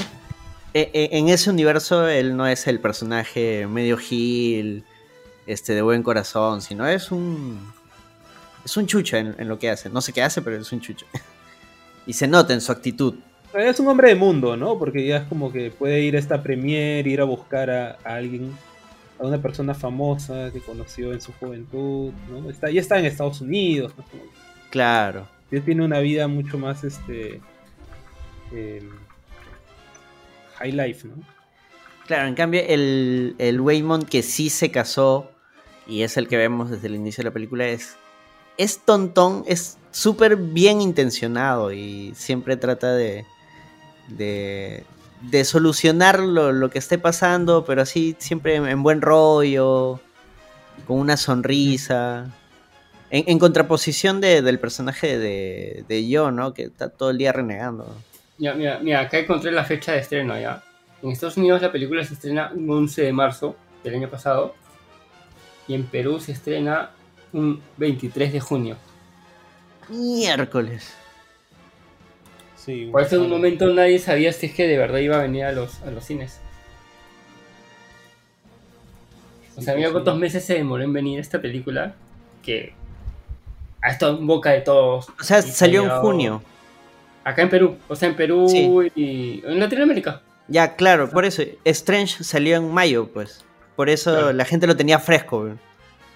En ese universo él no es el personaje medio gil, de buen corazón, sino es un chucha en lo que hace. No sé qué hace, pero es un chucha. Y se nota en su actitud. Es un hombre de mundo, ¿no? Porque ya es como que puede ir a esta premiere, ir a buscar a alguien, a una persona famosa que conoció en su juventud, ¿no? Ya está en Estados Unidos, ¿no? Claro. Ya tiene una vida mucho más, high life, ¿no? Claro, en cambio el Waymond que sí se casó y es el que vemos desde el inicio de la película es tontón, es súper bien intencionado y siempre trata de solucionar lo que esté pasando, pero así siempre en buen rollo, con una sonrisa. En contraposición del personaje de Yo, ¿no? Que está todo el día renegando. Mira, acá encontré la fecha de estreno ya. En Estados Unidos la película se estrena un 11 de marzo del año pasado y en Perú se estrena un 23 de junio. Miércoles. Sí, por eso en un momento nadie sabía si es que de verdad iba a venir a los cines. O sea, mira cuántos meses se demoró en venir esta película que ha estado en boca de todos. O sea, salió en junio. Acá en Perú, o sea, en Perú sí. Y en Latinoamérica. Ya, claro, por eso. Strange salió en mayo, pues. Por eso La gente lo tenía fresco, güey.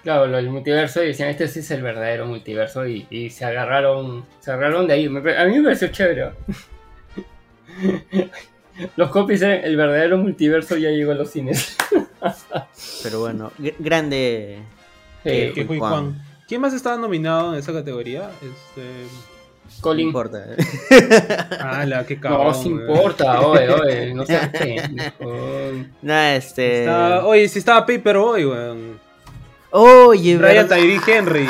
Claro, lo del multiverso, y decían, este sí es el verdadero multiverso, y se agarraron de ahí. A mí me pareció chévere. Los copies eran, el verdadero multiverso ya llegó a los cines. Pero bueno, grande. Ke Huy Quan. ¿Quién más estaba nominado en esa categoría? Colin. No importa. ¡Hala, qué cabrón! No, se importa, oye, no seas pendejo. Nah, Oye, si estaba Paperboy, weón. Oye, Brian Tyree Henry.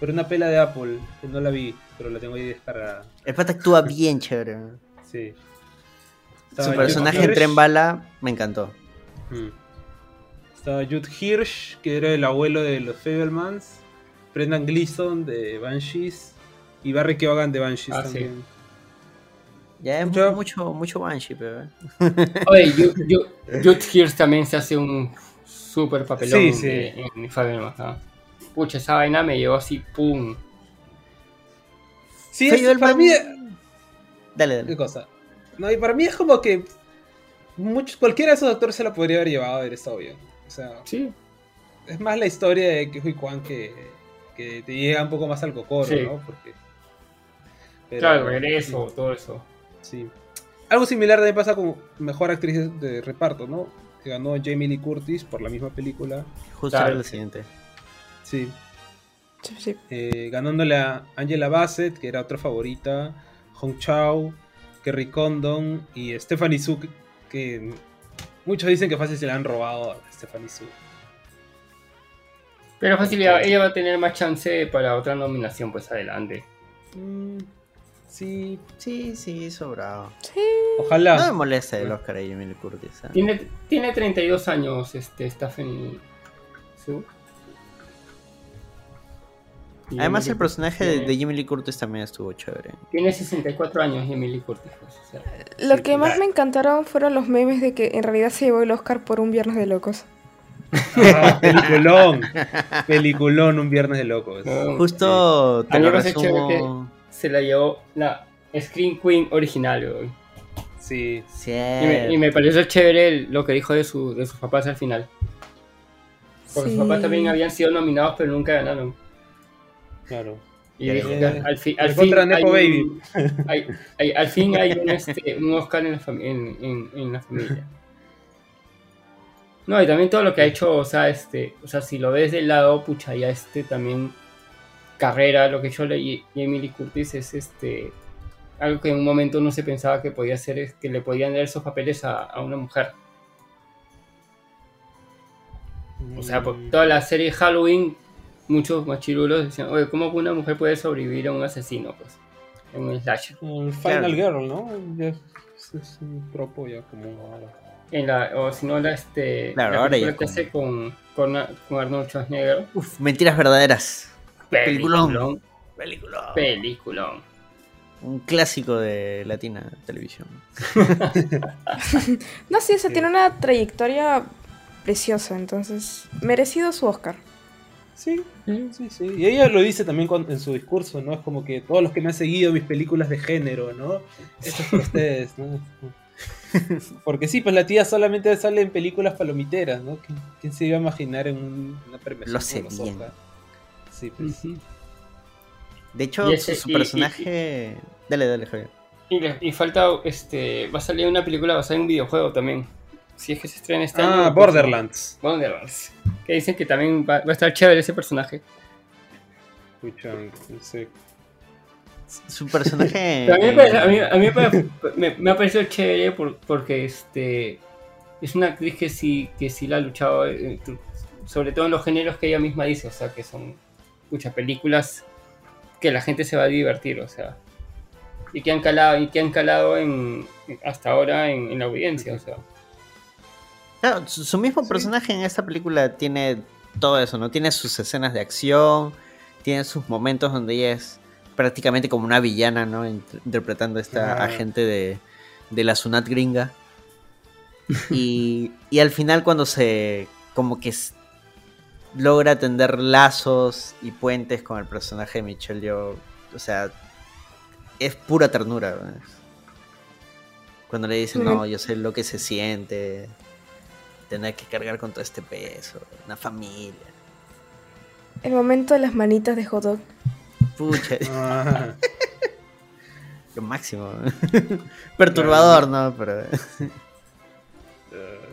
Pero una pela de Apple, que no la vi, pero la tengo ahí descargada. El pata actúa bien chévere. Sí. Su personaje en Tren Bala me encantó. Estaba Jude Hirsch, que era el abuelo de los Fabelmans. Brendan Gleeson de Banshees. Y Barry que hagan de Banshee también. Sí. Ya es mucho Banshee, pero. Oye, Jude Hirsch también se hace un super papelón en Fabelmans, ¿no? Pucha, esa vaina me llevó así, ¡pum! Sí, para mí. Dale. ¿Qué cosa? No, y para mí es como que cualquiera de esos actores se la podría haber llevado a ver, está obvio. O sea. Sí. Es más la historia de Ke Huy Quan que te llega un poco más al cocoro, ¿no? Porque. Pero, claro, regreso, todo eso. Sí. Algo similar también pasa con mejor actriz de reparto, ¿no? Que ganó Jamie Lee Curtis por la misma película. Justo era el siguiente. Sí. Ganándole a Angela Bassett, que era otra favorita, Hong Chau, Kerry Condon y Stephanie Su, que muchos dicen que fácil se la han robado a Stephanie Su. Pero fácil, ella va a tener más chance para otra nominación, pues adelante. Sí, sí, sí, sobrado. Sí. Ojalá. No me moleste el Oscar a Jamie Curtis. Tiene 32 años, Stephen. ¿Sí? Además el personaje de Jimmy Lee Curtis también estuvo chévere. Tiene 64 años Jimmy Lee Curtis, pues, o sea, lo que más me encantaron fueron los memes de que en realidad se llevó el Oscar por Un Viernes de Locos. Ah, peliculón Un Viernes de Locos. Justo te lo resumo. Se la llevó la Scream Queen original, güey. Sí, sí. Y me pareció chévere lo que dijo de sus papás al final. Porque sí, sus papás también habían sido nominados pero nunca ganaron. Claro. Y dijo que al fin hay un Oscar en la familia. No, y también todo lo que ha hecho, o sea, si lo ves del lado, pucha, ya también carrera, lo que yo leí Jamie Lee Curtis es algo que en un momento no se pensaba que podía hacer, es que le podían dar esos papeles a una mujer. O sea, por toda la serie Halloween, muchos machirulos decían, oye, ¿cómo una mujer puede sobrevivir a un asesino? Pues, en un slasher. El Final Girl, ¿no? Es un tropo ya común ahora. O si no, claro, ahora ya. Con Arnold Schwarzenegger. Uf, Mentiras Verdaderas. Peliculón. Un clásico de Latina Televisión. No, sí, tiene una trayectoria preciosa, entonces, merecido su Oscar. Sí. Y ella lo dice también en su discurso, ¿no? Es como que todos los que me han seguido mis películas de género, ¿no? Esto es por ustedes, ¿no? Porque sí, pues la tía solamente sale en películas palomiteras, ¿no? ¿Quién se iba a imaginar en una premiación? Lo sé bien. Sí, pues. Sí. De hecho, su personaje... Dale, Javier. Y falta... Va a salir una película basada en un videojuego también. Si es que se estrena este año. Ah, Borderlands. Que dicen que también va a estar chévere ese personaje. Escuchan, no sé. Su personaje. a mí me ha parecido chévere porque es una actriz que sí la ha luchado, sobre todo en los géneros que ella misma dice, o sea, que son muchas películas que la gente se va a divertir, o sea, y que han calado hasta ahora en la audiencia, o sea. Claro, su mismo personaje en esta película tiene todo eso, ¿no? Tiene sus escenas de acción, tiene sus momentos donde ella es prácticamente como una villana, ¿no? Interpretando a esta agente de la Sunat gringa. Y al final cuando logra tender lazos y puentes con el personaje de Michelle Yeoh, o sea, es pura ternura, ¿no? Cuando le dicen, no, yo sé lo que se siente... tener que cargar con todo este peso, una familia. El momento de las manitas de hot dog. Pucha. Lo máximo. Perturbador, ¿no? Pero...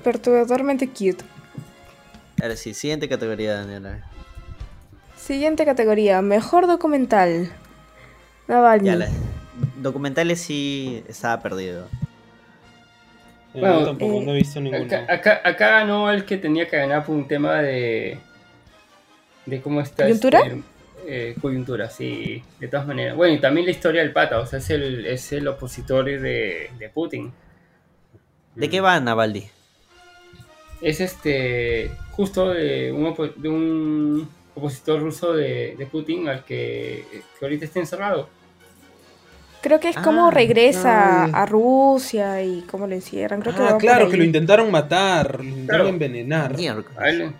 Perturbadormente cute. Ahora sí, siguiente categoría, Daniela. Siguiente categoría, mejor documental. Navalny. Documentales sí estaba perdido. Bueno, tampoco, no he visto ninguno. Acá ganó el que tenía que ganar por un tema de cómo está. ¿Coyuntura? Coyuntura, sí, de todas maneras. Bueno, y también la historia del pata, o sea, es el opositor de Putin. ¿De qué va Navalny? Es justo de un opositor ruso de Putin al que ahorita está encerrado. Creo que es como regresa a Rusia y cómo lo encierran. Creo que claro, que lo intentaron matar, lo intentaron envenenar. A él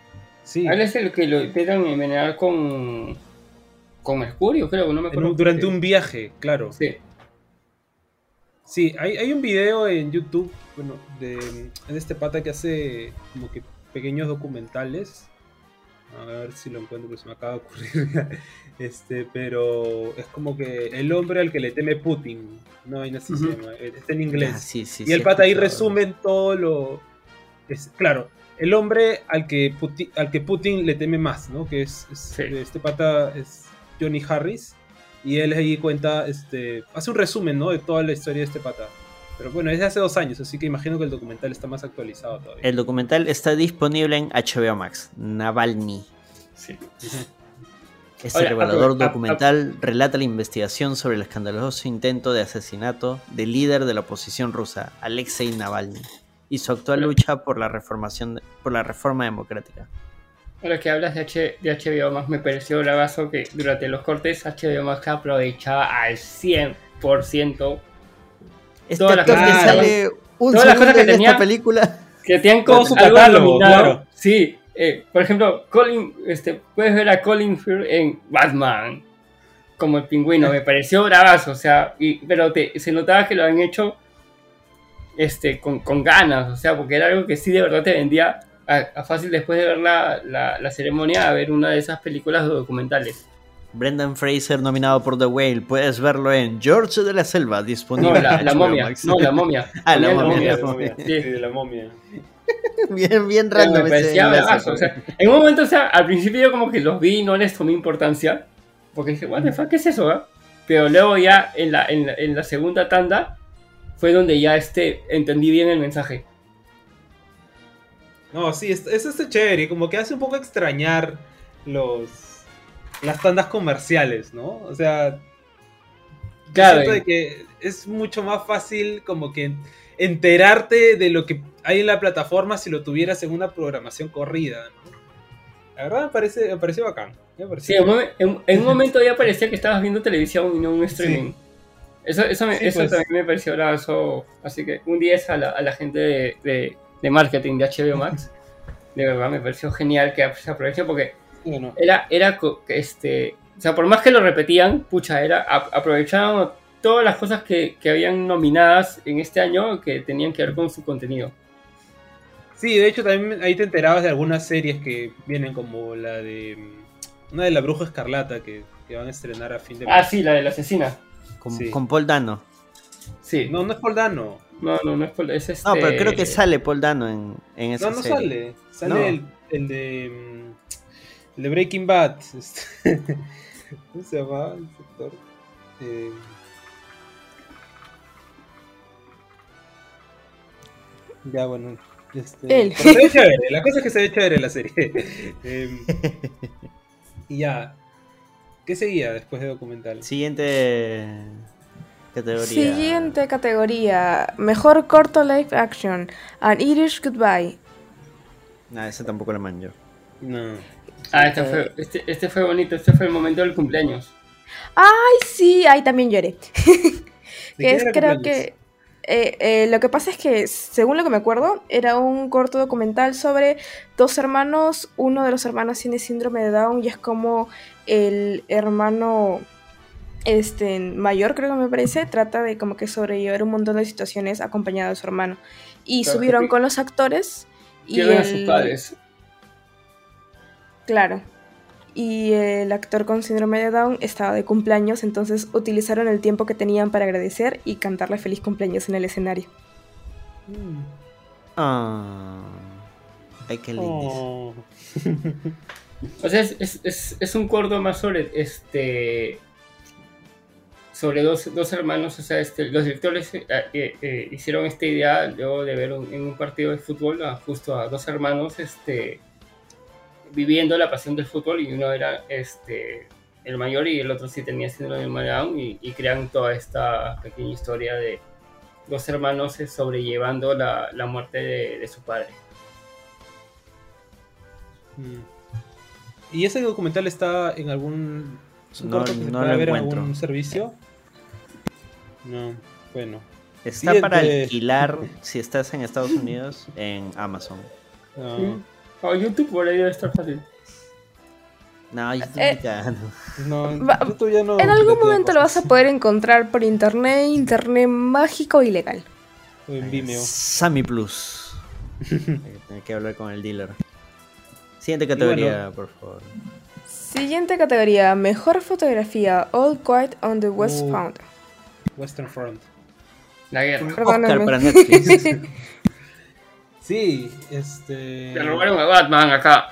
es el que lo intentan envenenar con mercurio, creo, no me acuerdo. Durante un viaje, claro. Sí. Sí, hay un video en YouTube, bueno, de este pata que hace como que pequeños documentales. A ver si lo encuentro, que se me acaba de ocurrir. Pero es como que el hombre al que le teme Putin, no hay nada, está en inglés. Sí, el pata ahí resumen todo lo. Claro, el hombre al que Putin le teme más, ¿no? Que este pata es Johnny Harris. Y él ahí cuenta, hace un resumen, ¿no? De toda la historia de este pata. Pero bueno, es de hace 2 años, así que imagino que el documental está más actualizado todavía. El documental está disponible en HBO Max, Navalny. Sí. Este revelador documental relata la investigación sobre el escandaloso intento de asesinato del líder de la oposición rusa, Alexei Navalny, y su actual lucha por la reforma democrática. Ahora que hablas de HBO Max, me pareció bravazo que durante los cortes HBO Max aprovechaba al 100% todas las cosas que sale esta película. Que tenían como su catálogo, claro. Sí. Por ejemplo, puedes ver a Colin Firth en Batman como el pingüino, me pareció bravazo, o sea, pero se notaba que lo habían hecho con ganas, o sea, porque era algo que sí de verdad te vendía a fácil después de ver la ceremonia, a ver una de esas películas documentales. Brendan Fraser, nominado por The Whale, puedes verlo en George de la Selva, disponible. No, la momia. No, la momia. Ah, la momia. Sí, de la momia. Bien random. Me parecía bravazo. O sea, en un momento, al principio yo como que los vi y no les tomé importancia, porque dije, what the fuck, ¿qué es eso? Pero luego ya en la segunda tanda fue donde ya entendí bien el mensaje. No, sí, es chévere, como que hace un poco extrañar las tandas comerciales, ¿no? O sea, claro, siento de que es mucho más fácil como que enterarte de lo que hay en la plataforma si lo tuvieras en una programación corrida, ¿no? La verdad me pareció bacán. En un momento ya parecía que estabas viendo televisión y no un streaming. Sí. Eso también me pareció brazo. Así que un 10 a la gente de marketing de HBO Max. De verdad me pareció genial que se aproveche porque o sea, por más que lo repetían, aprovecharon todas las cosas que habían nominadas en este año que tenían que ver con su contenido. Sí, de hecho también ahí te enterabas de algunas series que vienen, como la de una de la Bruja Escarlata que van a estrenar a fin de mes. Ah, sí, la de la asesina. Con Paul Dano. Sí. No es Paul Dano. No es Paul Dano. No, pero creo que sale Paul Dano en esa serie. No sale. Sale no. El de Breaking Bad. ¿Cómo se llama el sector? Ya, bueno. La cosa es que se ve chévere la serie. Y ya. ¿Qué seguía después de documental? Siguiente categoría. Mejor corto live action. An Irish Goodbye. Nah, ese tampoco lo manjo. No. Ah, este fue bonito. Este fue el momento del cumpleaños. Ay, sí. Ahí también lloré. Lo que pasa es que, según lo que me acuerdo, era un corto documental sobre dos hermanos. Uno de los hermanos tiene síndrome de Down y es como el hermano mayor, creo que me parece, trata de como que sobrellevar un montón de situaciones acompañado de su hermano. Y claro, subieron con los actores y a sus padres. Claro. Y el actor con síndrome de Down estaba de cumpleaños, entonces utilizaron el tiempo que tenían para agradecer y cantarle feliz cumpleaños en el escenario. Ah, ay, qué lindo. O sea, es un corto más sobre sobre dos hermanos. O sea, los directores hicieron esta idea luego de ver en un partido de fútbol justo a dos hermanos viviendo la pasión del fútbol, y uno era el mayor y el otro sí tenía síndrome de Down, y crean toda esta pequeña historia de dos hermanos sobrellevando la muerte de su padre. ¿Y ese documental está en algún corto que se pueda ver en algún servicio? No, bueno. Está para alquilar si estás en Estados Unidos en Amazon. No. ¿Sí? O YouTube por ahí debe estar fácil. No, YouTube ya no. YouTube ya no. En algún momento lo vas a poder encontrar por internet mágico y legal. En Vimeo. Sammy Plus. Hay que hablar con el dealer. Siguiente categoría, por favor. Siguiente categoría, mejor fotografía, All Quiet on the Western Front. La guerra. Oscar para Netflix. Sí, le robaron a Batman acá.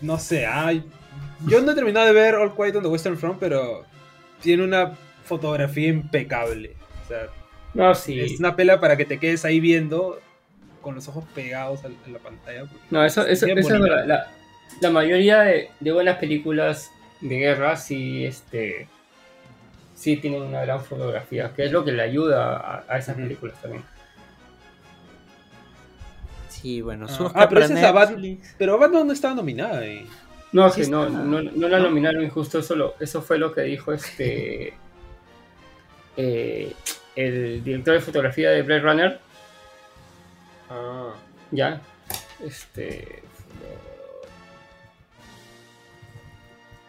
No sé, yo no he terminado de ver All Quiet on the Western Front, pero tiene una fotografía impecable. O sea, es una pela para que te quedes ahí viendo con los ojos pegados a la pantalla. No, eso es verdad. la mayoría de buenas películas de guerra sí tienen una gran fotografía, que es lo que le ayuda a esas películas también. Sí, bueno, pero esa es a Batman. Pero Batman no estaba nominada ahí. No, sí, no la nominaron, y justo eso fue lo que dijo el director de fotografía de Blade Runner. Ah. Ya.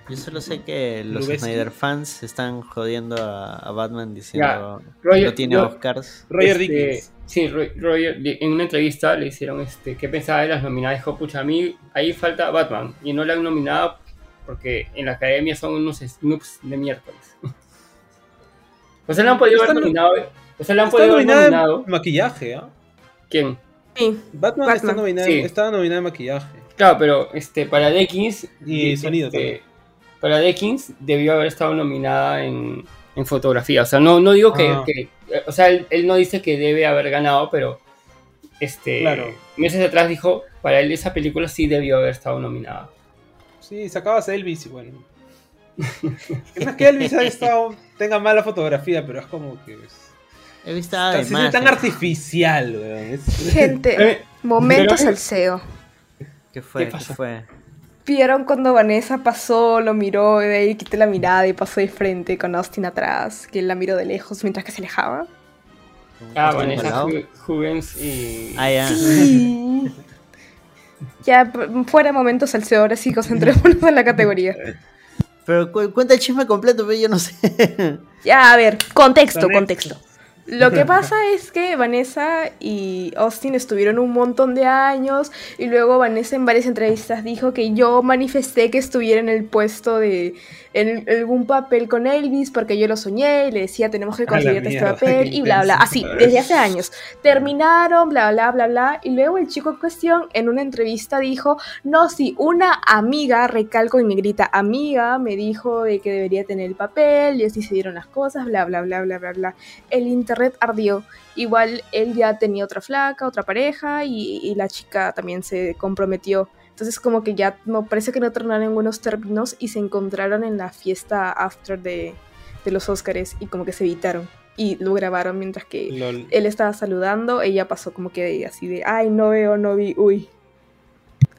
Yo solo sé que los Snyder fans están jodiendo a Batman diciendo que no tiene Oscars. Roger Dickens. Sí, Roger, en una entrevista le hicieron qué pensaba de las nominadas. Dijo, pucha, a mí ahí falta Batman y no la han nominado porque en la academia son unos snoops de miércoles. O sea, la han podido haber nominado. O sea, la han podido haber nominado. Maquillaje, ¿ah? ¿Quién? Sí. Batman está nominada, sí. Estaba nominada en maquillaje. Claro, pero para Dickens y sonido también. Para Dickens debió haber estado nominada en fotografía. O sea, no digo que o sea, él no dice que debe haber ganado, pero claro. Meses atrás dijo, para él esa película sí debió haber estado nominada. Sí, sacabas a Elvis y bueno. No es que Elvis tenga mala fotografía, pero es como que Elvis estaba de más. Es tan artificial, weón. Gente, momentos al CEO. ¿Qué fue? ¿Qué pasó? ¿Qué fue? Vieron cuando Vanessa pasó, lo miró, y de ahí quité la mirada y pasó de frente con Austin atrás, que él la miró de lejos mientras que se alejaba. Ah, Vanessa Hudgens y... Ah, ya. Sí. Ya, fuera momentos salseo, ahora sí, concentrémonos en la categoría. Pero cuenta el chisme completo, pero yo no sé. Ya, a ver, contexto. Lo que pasa es que Vanessa y Austin estuvieron un montón de años y luego Vanessa en varias entrevistas dijo que yo manifesté que estuviera en el puesto de en algún papel con Elvis porque yo lo soñé y le decía tenemos que conseguir este papel y bla bla, así desde hace años. Terminaron, bla bla bla bla, y luego el chico en cuestión en una entrevista dijo, no, sí, una amiga, recalco en negrita, amiga, me dijo de que debería tener el papel y así se dieron las cosas, bla bla bla bla bla bla. El Red ardió. Igual él ya tenía otra flaca, otra pareja y la chica también se comprometió. Entonces como que ya no, parece que no tornaron en buenos términos y se encontraron en la fiesta after de los Óscares y como que se evitaron. Y lo grabaron mientras que él estaba saludando, ella pasó como que así de, ay, no veo, no vi, uy.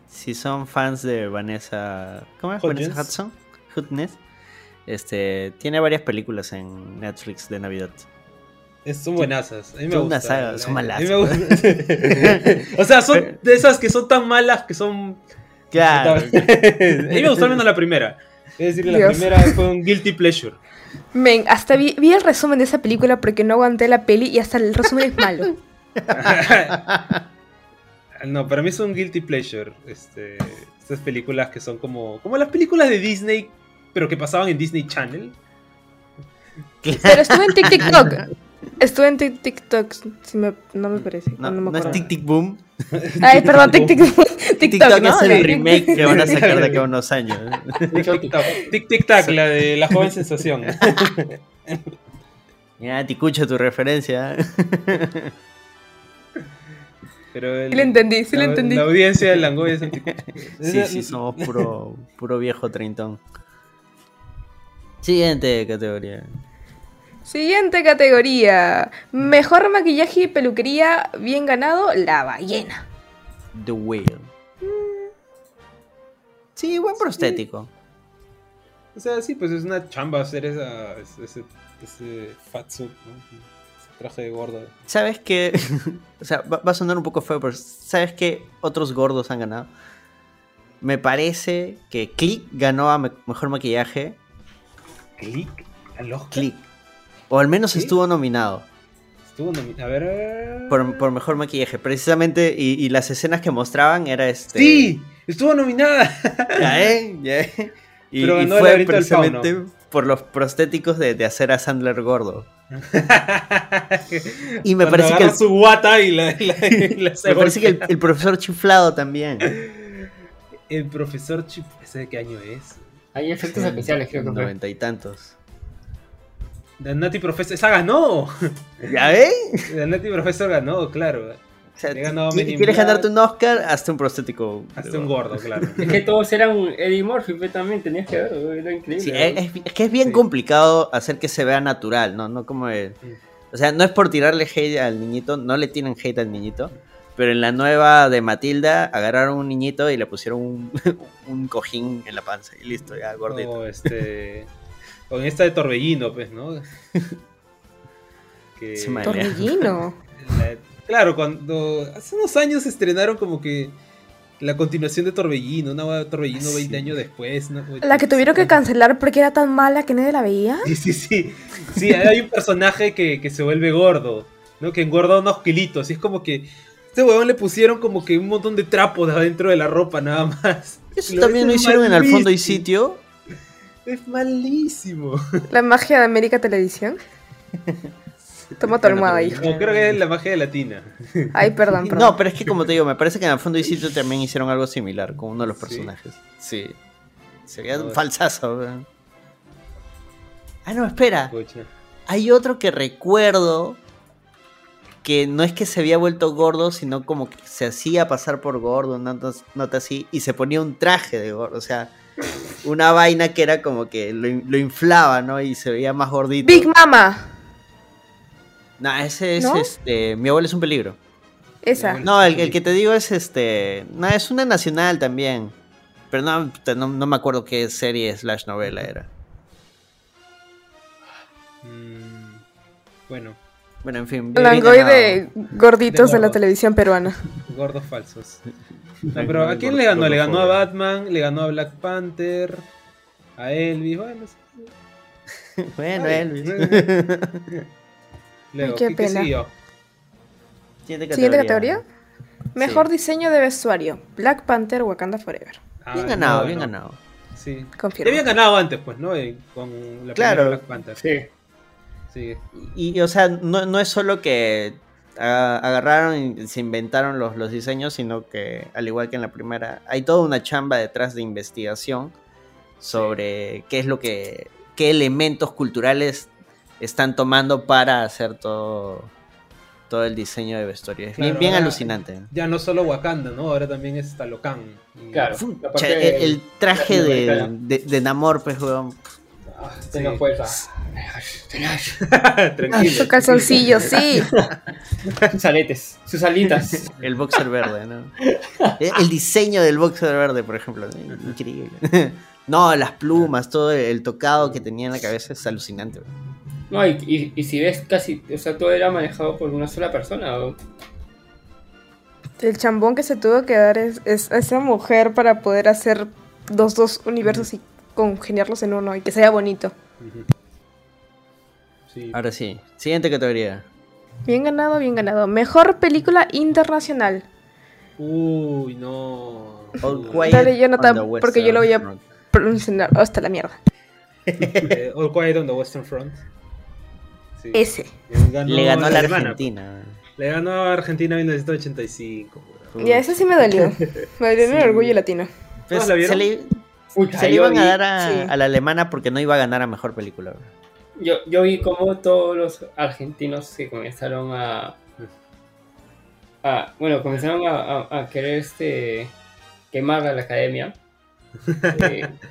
Si son fans de Vanessa... ¿Cómo es? Hudgens. Vanessa Hudson. Hudgens. Tiene varias películas en Netflix de Navidad. Son buenazas, a mí me gusta. Saga, son malas. O sea, son de esas que son tan malas que son... Claro. A mí me gustó al menos la primera. Es decir, la primera fue un guilty pleasure. Men, hasta vi el resumen de esa película porque no aguanté la peli y hasta el resumen es malo. No, para mí es un guilty pleasure. Estas películas que son como las películas de Disney, pero que pasaban en Disney Channel. Pero estuve en TikTok. Estuve en TikTok, no me parece. No me acuerdo. ¿No es Tic Tic Boom? Ay, perdón, Tic Tic Boom. TikTok es el remake que van a sacar de acá unos años. Tic Tic Tac, la de la joven sensación. Ya, te escucho tu referencia. Sí lo entendí, sí lo entendí. La audiencia del Langoy es anticucho. Sí, somos puro viejo treintón. Siguiente categoría. Mejor maquillaje y peluquería, bien ganado, La ballena. The Whale. Sí, buen prostético. O sea, sí, pues es una chamba hacer ese fatsuit, ¿no? Ese traje de gordo. ¿Sabes qué? O sea, va a sonar un poco feo, pero ¿sabes qué otros gordos han ganado? Me parece que Click ganó a mejor maquillaje. ¿Click? ¿A los Click? O al menos estuvo nominado. Estuvo nominado. A ver. Por mejor maquillaje, precisamente. Y las escenas que mostraban era ¡Sí! ¡Estuvo nominada! Ya. Pero no fue precisamente por los prostéticos de hacer a Sandler gordo. Y me parece que su guata y la me parece que el profesor chiflado también. El profesor chiflado. ¿Ese de qué año es? Hay efectos especiales, creo que 90 y tantos. The Nutty Professor, esa ganó. ¿Ya ves? The Nutty Professor ganó, claro. O sea, si quieres ganarte un Oscar, hazte un prostético. Hazte un gordo, claro. Es que todos eran Eddie Murphy, también tenías que verlo, era increíble. Sí, es que es bien complicado hacer que se vea natural, ¿no? No como el, o sea, no es por tirarle hate al niñito, no le tienen hate al niñito, pero en la nueva de Matilda agarraron un niñito y le pusieron un cojín en la panza y listo, ya gordito. O con esta de Torbellino, pues, ¿no? Que... Torbellino. Claro, cuando hace unos años estrenaron como que la continuación de Torbellino, una de Torbellino 20 años después. ¿No? La que tuvieron que cancelar porque era tan mala que nadie la veía. Sí. Sí, hay un personaje que se vuelve gordo, ¿no? Que engorda unos kilitos. Y es como que este huevón le pusieron como que un montón de trapos adentro de la ropa nada más. Eso lo también lo hicieron en Al Fondo y Sitio. Es malísimo. La magia de América Televisión. Toma tu almohada, hijo. No, creo que es la magia de Latina. Ay, perdón. No, pero es que como te digo, me parece que en el fondo de sitio también hicieron algo similar con uno de los personajes. Sí. Sería falsazo, ¿verdad? Ah, no, espera. Hay otro que recuerdo que no es que se había vuelto gordo, sino como que se hacía pasar por gordo, nota así, y se ponía un traje de gordo, o sea, una vaina que era como que lo inflaba, ¿no? Y se veía más gordito. Big Mama. No, ese es, ¿no? Mi abuelo es un peligro. Esa. No, el que te digo es no, es una nacional también. Pero no me acuerdo qué serie / novela era. Bueno, en fin. Langoy de gorditos de la televisión peruana. Gordos falsos. No, pero ¿a quién le ganó? Le ganó a Batman, le ganó a Black Panther, a Elvis. Bueno, sí. Elvis. Luego, ay, qué pena. ¿Siguiente categoría? Mejor diseño de vestuario. Black Panther, Wakanda Forever. Bien ganado. Sí. Te habían ganado antes, pues, ¿no? Con la primera Black Panther. Sí. Y o sea, no es solo que agarraron y se inventaron los diseños, sino que, al igual que en la primera, hay toda una chamba detrás de investigación sobre qué es lo que... qué elementos culturales están tomando para hacer todo el diseño de vestuario. Es bien alucinante. Ya no solo Wakanda, ¿no? Ahora también es Talocán. Claro. El traje de Namor, pues, weón. Tenga fuerza. Tranquilo. Su calzoncillo, sí. Sus aletes, sus alitas. El boxer verde, ¿no? El diseño del boxer verde, por ejemplo. Increíble. No, las plumas, todo el tocado que tenía en la cabeza es alucinante, weón. No, y si ves casi, o sea, todo era manejado por una sola persona, ¿o? El chambón que se tuvo que dar es esa mujer para poder hacer los dos universos y congeniarlos en uno y que sea bonito. Sí. Ahora sí, siguiente categoría. Bien ganado. Mejor película internacional. Uy, no. All Quiet. Dale, Jonathan, porque yo lo voy a pronunciar hasta la mierda. All Quiet on the Western Front. Sí. Ese. Le ganó a la Argentina. Le ganó a Argentina en 1985. Ya, eso sí me dolió. Me dolió el orgullo latino. Pues, se le iban a dar a la alemana porque no iba a ganar a mejor película. Yo vi como todos los argentinos se comenzaron a querer quemar a la academia.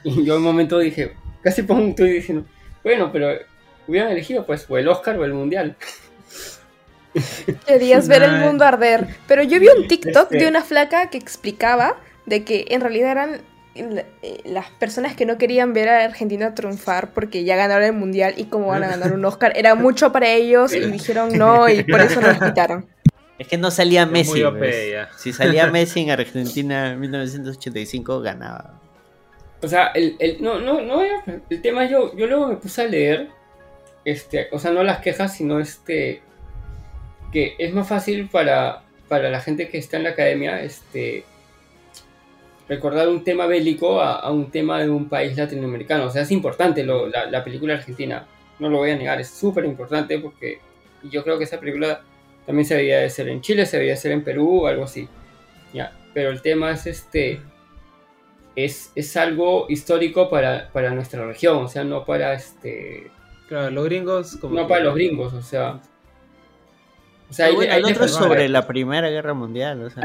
Y yo en un momento dije, casi pongo un tuit diciendo, bueno, pero hubieran elegido, pues, o el Oscar o el Mundial. Querías ver el mundo arder. Pero yo vi un TikTok de una flaca que explicaba de que en realidad eran las personas que no querían ver a Argentina triunfar porque ya ganaron el Mundial y como van a ganar un Oscar, era mucho para ellos y dijeron no y por eso nos quitaron. Es que no salía Messi. Si salía Messi en Argentina en 1985, ganaba. O sea, no era el tema. Yo luego me puse a leer o sea, no las quejas, sino que es más fácil para la gente que está en la academia recordar un tema bélico a un tema de un país latinoamericano. O sea, es importante la película argentina, no lo voy a negar, es súper importante porque yo creo que esa película también se debía de hacer en Chile, se debía de hacer en Perú o algo así. Ya, pero el tema es es algo histórico para nuestra región, o sea, no para Claro, los gringos... No para los gringos, o sea... O sea, bueno, el otro es sobre la Primera Guerra Mundial. O sea,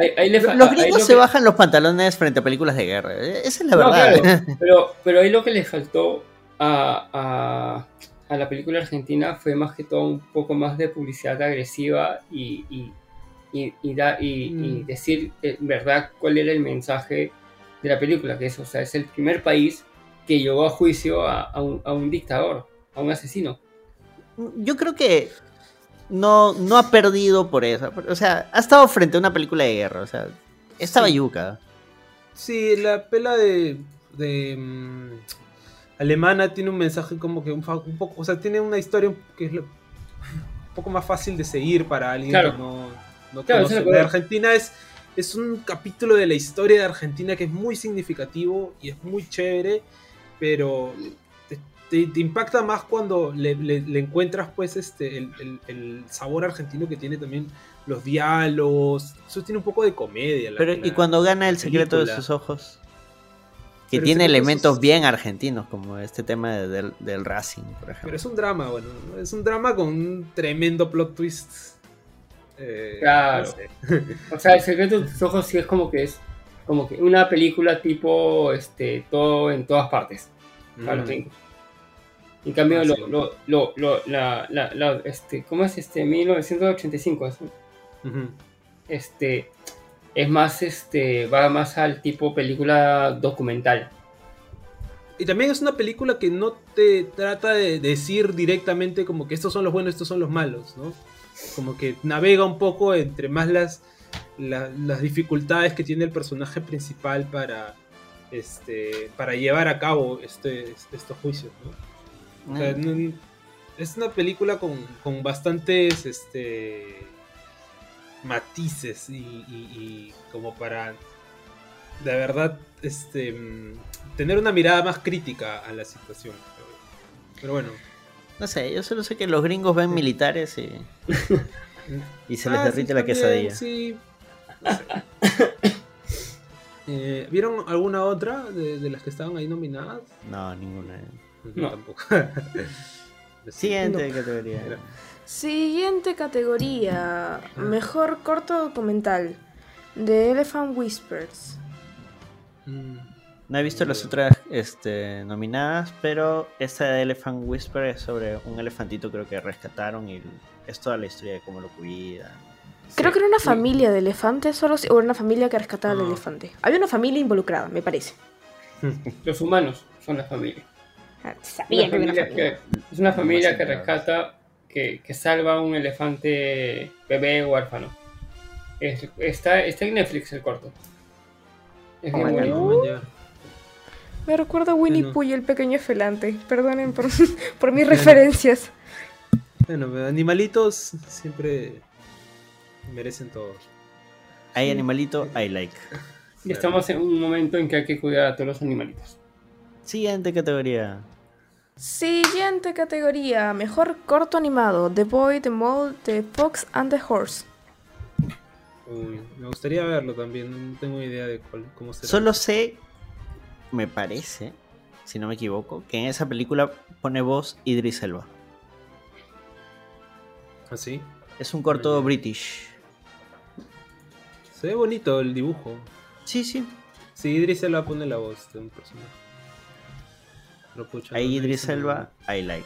los gringos se bajan los pantalones frente a películas de guerra. Esa es la verdad. Claro, pero ahí lo que le faltó a la película argentina fue más que todo un poco más de publicidad agresiva y decir en verdad cuál era el mensaje de la película, que es, o sea, es el primer país que llevó a juicio a un dictador, a un asesino. Yo creo que no ha perdido por eso. O sea, ha estado frente a una película de guerra. O sea, estaba yuca. Sí, la pela de alemana tiene un mensaje como que un poco... O sea, tiene una historia que es un poco más fácil de seguir para alguien que no conoce. De Argentina es un capítulo de la historia de Argentina que es muy significativo y es muy chévere, pero... Te impacta más cuando le encuentras pues el sabor argentino que tiene también los diálogos. Eso tiene un poco de comedia. Y cuando gana El secreto de sus ojos, que tiene elementos bien argentinos, como este tema del Racing, por ejemplo. Pero es un drama, bueno, es un drama con un tremendo plot twist. Claro. No sé. O sea, El secreto de sus ojos sí es como que una película tipo todo en todas partes. Claro, en cambio, ¿cómo es 1985? ¿Sí? Uh-huh. Es más, va más al tipo película documental. Y también es una película que no te trata de decir directamente como que estos son los buenos, estos son los malos, ¿no? Como que navega un poco entre más las dificultades que tiene el personaje principal para llevar a cabo estos juicios, ¿no? O sea, es una película con bastantes matices y como para de verdad tener una mirada más crítica a la situación. Pero bueno. No sé, yo solo sé que los gringos ven militares y se les derrite la quesadilla. Sí. No sé. ¿Vieron alguna otra de las que estaban ahí nominadas? No, ninguna. No, tampoco. Siguiente categoría. Siguiente categoría. Mejor corto documental. The Elephant Whispers. No he visto las otras nominadas, pero esta de Elephant Whisper es sobre un elefantito, creo que rescataron, y es toda la historia de cómo lo cuidan. Creo que era una familia de elefantes o una familia que rescataba al elefante. Había una familia involucrada, me parece. Los humanos son la familia. Es una familia que rescata, que salva a un elefante bebé huérfano. Está en Netflix el corto. Es muy bueno. Me recuerda a Winnie Pooh y el pequeño felante. Perdonen por mis referencias. Bueno, animalitos siempre merecen todo. Hay animalito, hay like. Y estamos en un momento en que hay que cuidar a todos los animalitos. Siguiente categoría. Siguiente categoría. Mejor corto animado. The Boy, The Mole, The Fox and the Horse. Uy, me gustaría verlo también. No tengo idea de cómo será. Solo sé, me parece, si no me equivoco, que en esa película pone voz Idris Elba. ¿Ah, sí? Es un corto british. Se ve bonito el dibujo. Sí. Sí, Idris Elba pone la voz de un personaje. Ahí Idris Elba, I like.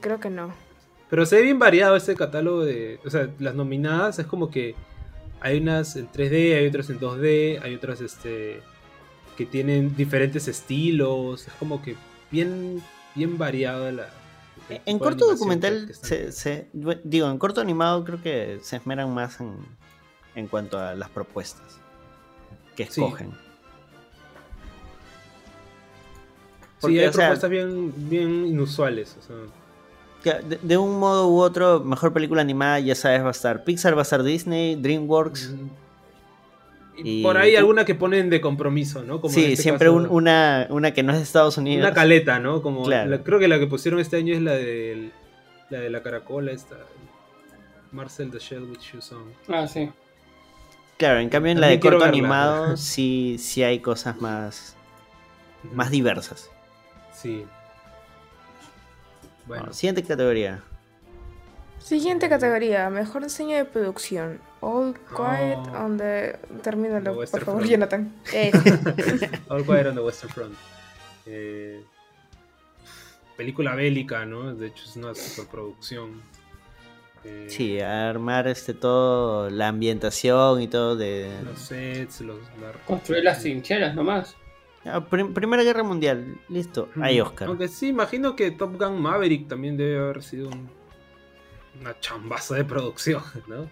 Creo que no. Pero se ve bien variado este catálogo de... O sea, las nominadas es como que hay unas en 3D, hay otras en 2D, hay otras que tienen diferentes estilos. Es como que bien variado la... En corto documental, en corto animado creo que se esmeran más en cuanto a las propuestas que escogen. Sí. Porque, sí, hay propuestas bien inusuales. O sea. De un modo u otro, mejor película animada, ya sabes, va a estar Pixar, va a estar Disney, DreamWorks. Y por ahí alguna que ponen de compromiso, ¿no? Como sí, siempre caso, una que no es de Estados Unidos. Una caleta, ¿no? Como claro. Creo que la que pusieron este año es la de la caracola, esta. Marcel the Shell with Shoes On. Ah, sí. Claro, en cambio en la de corto animado sí hay cosas más diversas. Sí. Bueno, siguiente categoría. Siguiente categoría, mejor diseño de producción. All Quiet on the... Termínalo, por favor, Front. Jonathan. All Quiet on the Western Front. Película bélica, ¿no? De hecho es una superproducción. Sí, armar todo, la ambientación y todo de... Los sets, los... Construir las trincheras nomás. Primera Guerra Mundial, listo, hay Oscar. Aunque sí, imagino que Top Gun Maverick también debe haber sido una chambaza de producción, ¿no?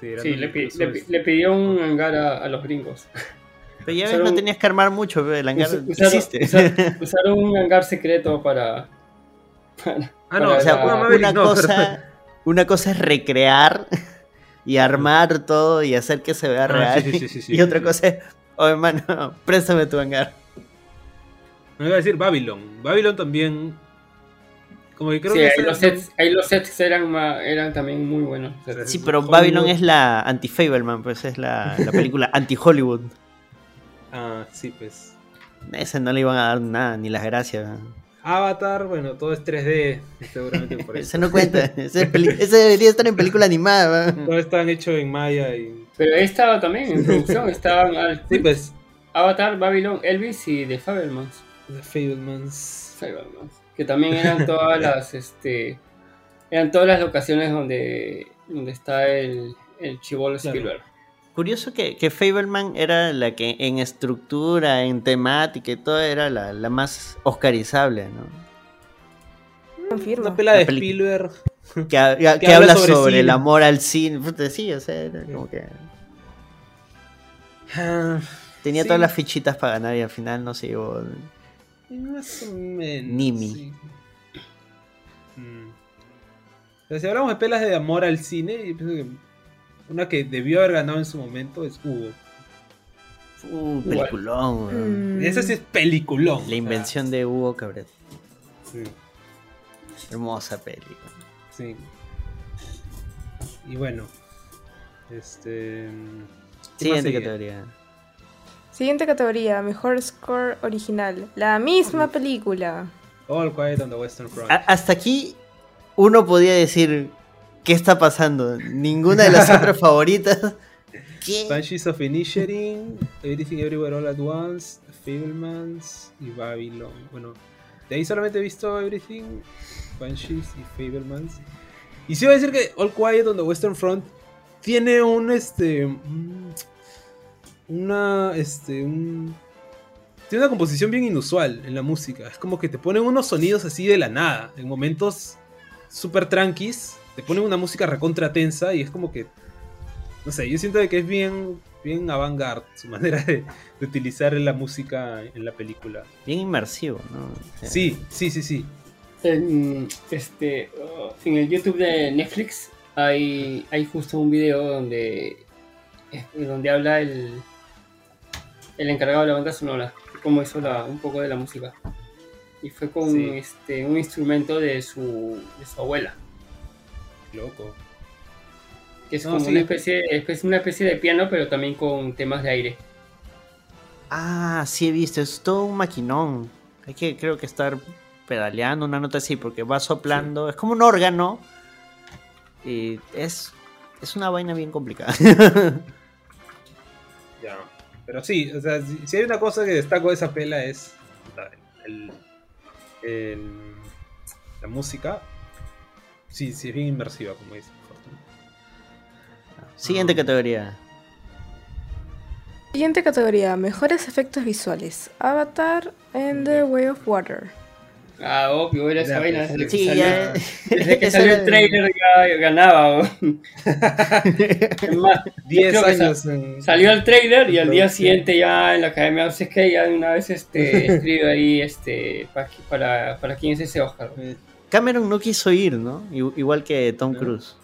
Sí, sí, le pidió un hangar a los gringos. Pero ya ves, no tenías que armar mucho, pero el hangar existe. Usaron un hangar secreto para o sea, una cosa es recrear y armar todo y hacer que se vea real. Sí, y otra cosa es, oh hermano, préstame tu hangar. Me iba a decir Babylon. Babylon también... Como que creo que los sets eran también muy buenos. Sí, pero Hollywood. Babylon es la anti-Fableman, pues es la película anti-Hollywood. Ah, sí, pues. Esa no le iban a dar nada, ni las gracias. Avatar, bueno, todo es 3D, seguramente por eso. Eso no cuenta, ese debería estar en película animada. Todo estaban hecho en Maya y... Pero ahí estaba también, en producción, estaban... Sí, pues. Avatar, Babylon, Elvis y The Fablemans. The Fablemans. Que también eran todas las locaciones donde está el chibolo Spielberg. Claro. Curioso que Fableman era la que en estructura, en temática y todo era la más oscarizable, ¿no? Confirmo. Una pela de Spielberg que habla sobre el amor al cine. Sí, o sea, era como que... Tenía todas las fichitas para ganar y al final no se llevó... Más o menos. Nimi. Sí. O sea, si hablamos de pelas de amor al cine, yo pienso que una que debió haber ganado en su momento es Hugo. Peliculón. Esa sí es peliculón. La invención de Hugo Cabret. Sí. Hermosa película. Sí. Y bueno. Siguiente categoría. Siguiente categoría, mejor score original. La misma película. All Quiet on the Western Front. Hasta aquí uno podía decir, ¿qué está pasando? Ninguna de las otras favoritas. ¿Qué? Banshees of Inisherin, Everything Everywhere All at Once, Fabelmans y Babylon. Bueno, de ahí solamente he visto Everything, Banshees y Fabelmans. Y sí voy a decir que All Quiet on the Western Front tiene tiene una composición bien inusual en la música. Es como que te ponen unos sonidos así de la nada, en momentos super tranquis, te ponen una música recontra tensa y es como que, no sé, yo siento de que es bien avant-garde su manera de utilizar la música en la película. Bien inmersivo, ¿no? O sea, sí. En el YouTube de Netflix hay justo un video donde habla el encargado de la banda sonora, cómo hizo un poco de la música. Y fue con un instrumento de su abuela. Loco. Que es una especie de piano, pero también con temas de aire. Ah, sí he visto, es todo un maquinón. Hay que, creo que estar pedaleando una nota así, porque va soplando, es como un órgano. Y es una vaina bien complicada. Ya, pero sí, o sea, si hay una cosa que destaco de esa pela es la música. Sí, es bien inmersiva, como dice. Siguiente categoría. Siguiente categoría, mejores efectos visuales. Avatar and The Way of Water. Ah, obvio, era esa vaina. Desde que salió el trailer ya ganaba. Es más, 10 años. Salió el trailer y al día siguiente ya en la Academia, no sé qué, ya una vez escribió ahí para quién es ese Oscar. Cameron no quiso ir, ¿no? Igual que Tom Cruise.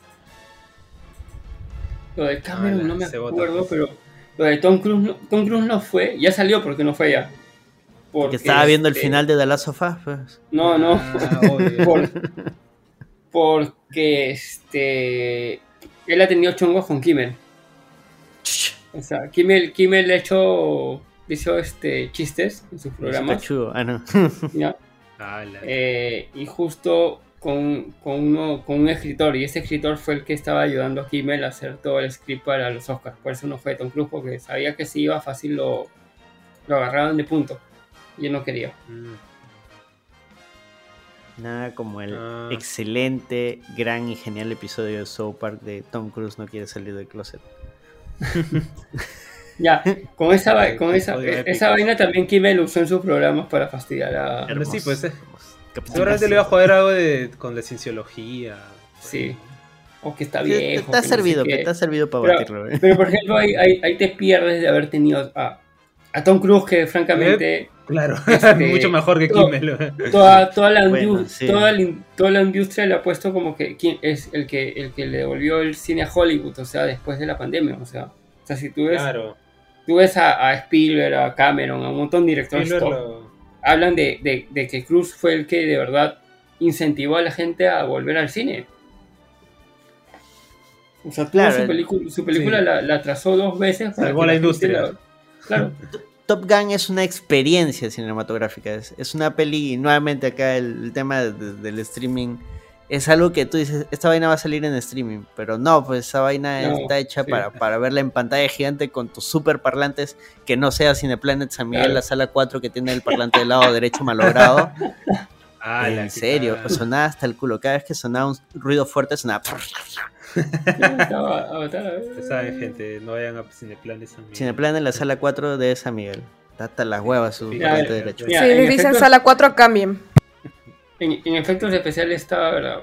Lo de Cameron no me acuerdo, pero lo de Tom Cruise no fue, ya salió porque no fue ya. Porque estaba viendo el final de The Last of Us, pues. No. Obvio. Porque él ha tenido chongos con Kimmel. O sea, Kimmel hizo chistes en sus programas. Chulo. Ah, no. ¿Ya? Y justo con un escritor, y ese escritor fue el que estaba ayudando a Kimmel a hacer todo el script para los Oscars. Por eso no fue Tom Cruise, porque sabía que si iba fácil lo agarraban de punto y él no quería. Nada como el excelente, gran y genial episodio de South Park de Tom Cruise no quiere salir del closet. Ya, con esa vaina también Kimmel usó en sus programas para fastidiar a... Hermoso. Sí, pues seguramente le iba a joder algo con la cienciología. Sí, o que está viejo. Te ha servido, para batirlo. Pero por ejemplo, ahí te pierdes de haber tenido a Tom Cruise, que francamente... Claro, mucho mejor que Kimmel. Toda la industria le ha puesto como que es el que le devolvió el cine a Hollywood, o sea, después de la pandemia, o sea si tú ves, a Spielberg, a Cameron, a un montón de directores hablan de que Cruise fue el que de verdad incentivó a la gente a volver al cine. O sea, su película la trazó dos veces. Salvó la industria. Claro. Top Gun es una experiencia cinematográfica, es una peli, y nuevamente acá el tema del streaming es algo que tú dices, esta vaina va a salir en streaming, pero no, pues esa vaina está hecha para verla en pantalla gigante con tus super parlantes, que no sea Cineplanet San Miguel, la sala 4 que tiene el parlante del lado derecho malogrado. En serio, pues sonaba hasta el culo, cada vez que sonaba un ruido fuerte sonaba... Saben, gente, no vayan a Cineplanet San Miguel. Cineplanet en la sala 4 de San Miguel. Hasta las huevas su parte derecha. Si les dicen efectos, sala 4, cambien. En efectos especiales estaba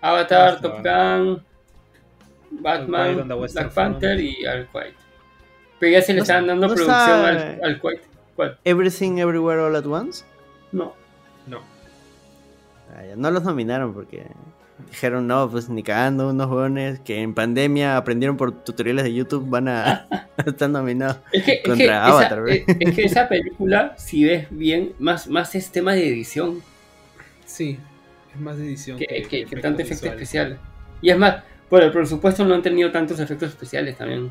Avatar, Top Gun, Batman, Black Panther y All Quiet. Pero ya se le estaban dando producción al All Quiet. ¿Cuál? Everything Everywhere All at Once. No. No los nominaron porque dijeron, no, pues ni cagando, unos jóvenes que en pandemia aprendieron por tutoriales de YouTube van a estar nominados contra Avatar. Es que esa película, si ves bien, más es tema de edición. Sí, es más de edición que tanto efecto especial. Y es más, bueno, por supuesto no han tenido tantos efectos especiales también.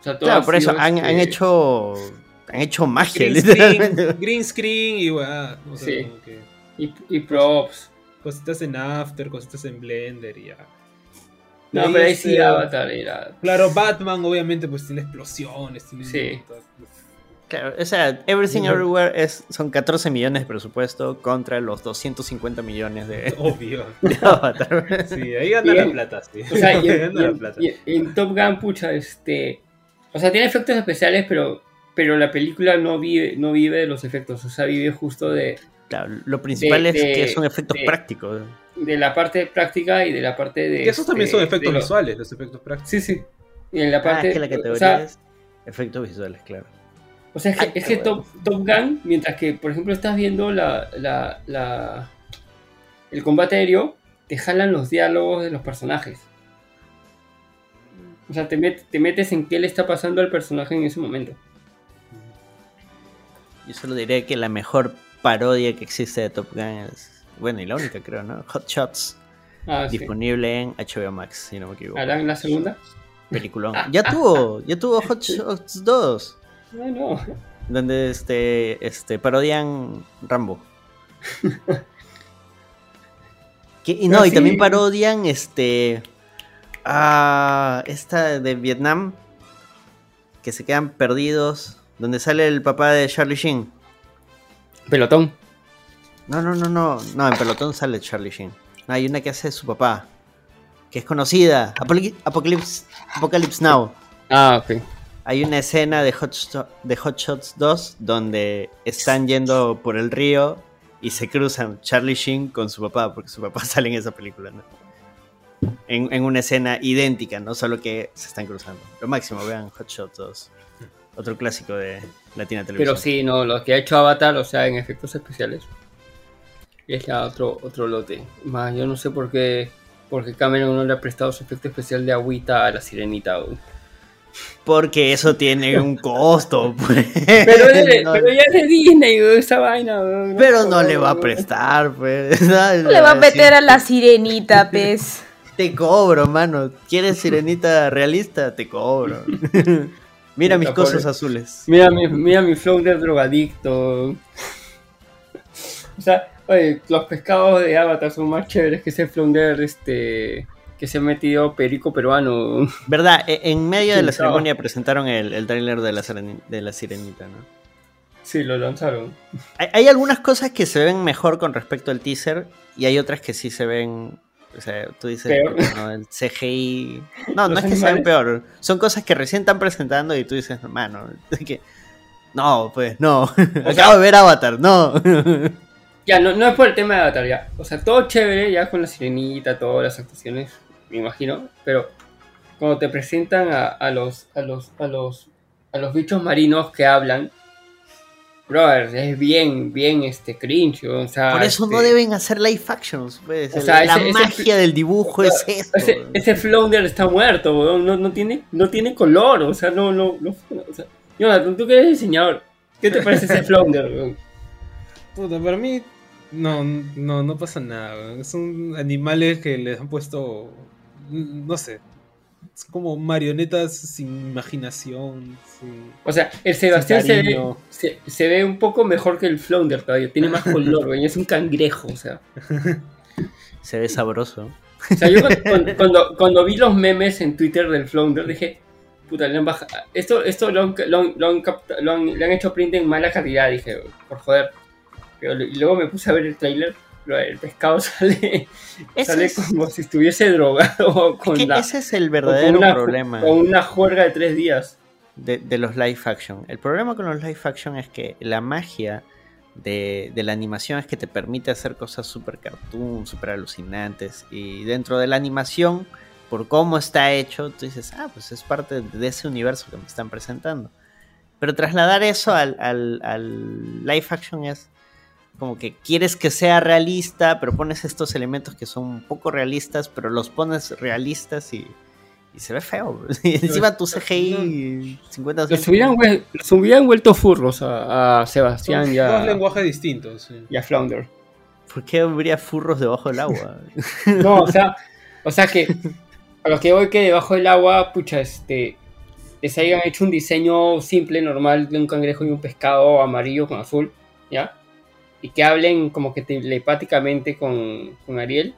O sea, claro, por eso han hecho magia, green literalmente. Green screen y weá. O sea, y props. Cositas en After, cositas en Blender y ya. No, pero ahí sí Avatar era... Claro, Batman obviamente pues tiene explosiones. Claro, o sea, Everything Everywhere son 14 millones de presupuesto contra los 250 millones de... Obvio. De Avatar. Sí, ahí gana la plata, sí. O sea, en Top Gun, pucha, o sea, tiene efectos especiales, pero la película no vive de los efectos, o sea, vive justo de... Claro, lo principal es que son efectos prácticos. De la parte práctica y de la parte de... Y esos también son efectos visuales, los efectos prácticos. Sí. Y en la parte... es que la categoría es efectos visuales, claro. O sea, es que Top Gun, mientras que, por ejemplo, estás viendo el combate aéreo, te jalan los diálogos de los personajes. O sea, te metes en qué le está pasando al personaje en ese momento. Yo solo diría que la mejor parodia que existe de Top Gun es, bueno, y la única creo, ¿no? Hot Shots, disponible en HBO Max, si no me equivoco. ¿Harán la segunda? Peliculón. Ya tuvo Hot Shots 2. No. Donde parodian Rambo. Y también parodian esta de Vietnam, que se quedan perdidos, donde sale el papá de Charlie Sheen. Pelotón. No, en Pelotón sale Charlie Sheen. No, hay una que hace su papá, que es conocida, Apocalypse Now. Ok. Hay una escena de Hot Shots 2 donde están yendo por el río y se cruzan Charlie Sheen con su papá, porque su papá sale en esa película, ¿no? En una escena idéntica, ¿no? Solo que se están cruzando. Lo máximo, vean Hot Shots 2. Otro clásico de Latina Televisión. Pero sí, no, lo que ha hecho Avatar, o sea, en efectos especiales, es ya otro lote. Más, yo no sé por qué Cameron no le ha prestado su efecto especial de agüita a la sirenita. Porque eso tiene un costo, pues. Pero ya es de Disney, esa vaina. Pero no le va a prestar, pues. No le va a meter a la sirenita, pues. Te cobro, mano. ¿Quieres sirenita realista? Te cobro. Mira mis cosas azules. Mira mi flow de drogadicto. O sea, Oye, los pescados de Avatar son más chéveres que ese flounder que se ha metido perico peruano. Verdad, en medio de la ceremonia presentaron el tráiler de la Sirenita, ¿no? Sí, lo lanzaron. Hay algunas cosas que se ven mejor con respecto al teaser y hay otras que sí se ven... O sea, tú dices, no, el CGI... No, no es que sean peor. Son cosas que recién están presentando y tú dices, hermano, que... No, pues, no. Acabo de ver Avatar, no. Ya, no es por el tema de Avatar, ya. O sea, todo chévere, ya con la Sirenita, todas las actuaciones, me imagino. Pero cuando te presentan a los bichos marinos que hablan, brother, es bien cringe, o sea... Por eso no deben hacer live actions, pues. O sea, la magia del dibujo es esto. Ese flounder está muerto, weón. No tiene color, o sea, o sea, Jonathan, tú que eres diseñador, ¿qué te parece ese flounder, weón? Puta, para mí, no pasa nada. Son animales que les han puesto, no sé, es como marionetas sin imaginación. O sea, el Sebastián se ve un poco mejor que el flounder todavía, tiene más color, es un cangrejo, o sea. Se ve sabroso. O sea, yo cuando vi los memes en Twitter del flounder dije... Puta, le han bajado. Esto lo han hecho print en mala calidad, dije, por joder. Pero luego me puse a ver el trailer. El pescado sale como si estuviese drogado. Ese es el verdadero problema. Con una juerga de 3 días. De los live action. El problema con los live action es que la magia de la animación es que te permite hacer cosas super cartoon, super alucinantes. Y dentro de la animación, por cómo está hecho, tú dices, pues es parte de ese universo que me están presentando. Pero trasladar eso al live action es como que quieres que sea realista, pero pones estos elementos que son un poco realistas, pero los pones realistas y se ve feo. Y encima tu CGI 50... Los hubieran vuelto furros a Sebastián. Son dos lenguajes distintos. Sí. Y a Flounder. ¿Por qué habría furros debajo del agua? No, o sea que... A lo que voy, que debajo del agua, pucha, les hayan hecho un diseño simple, normal, de un cangrejo y un pescado amarillo con azul, ¿ya? Y que hablen como que telepáticamente con Ariel.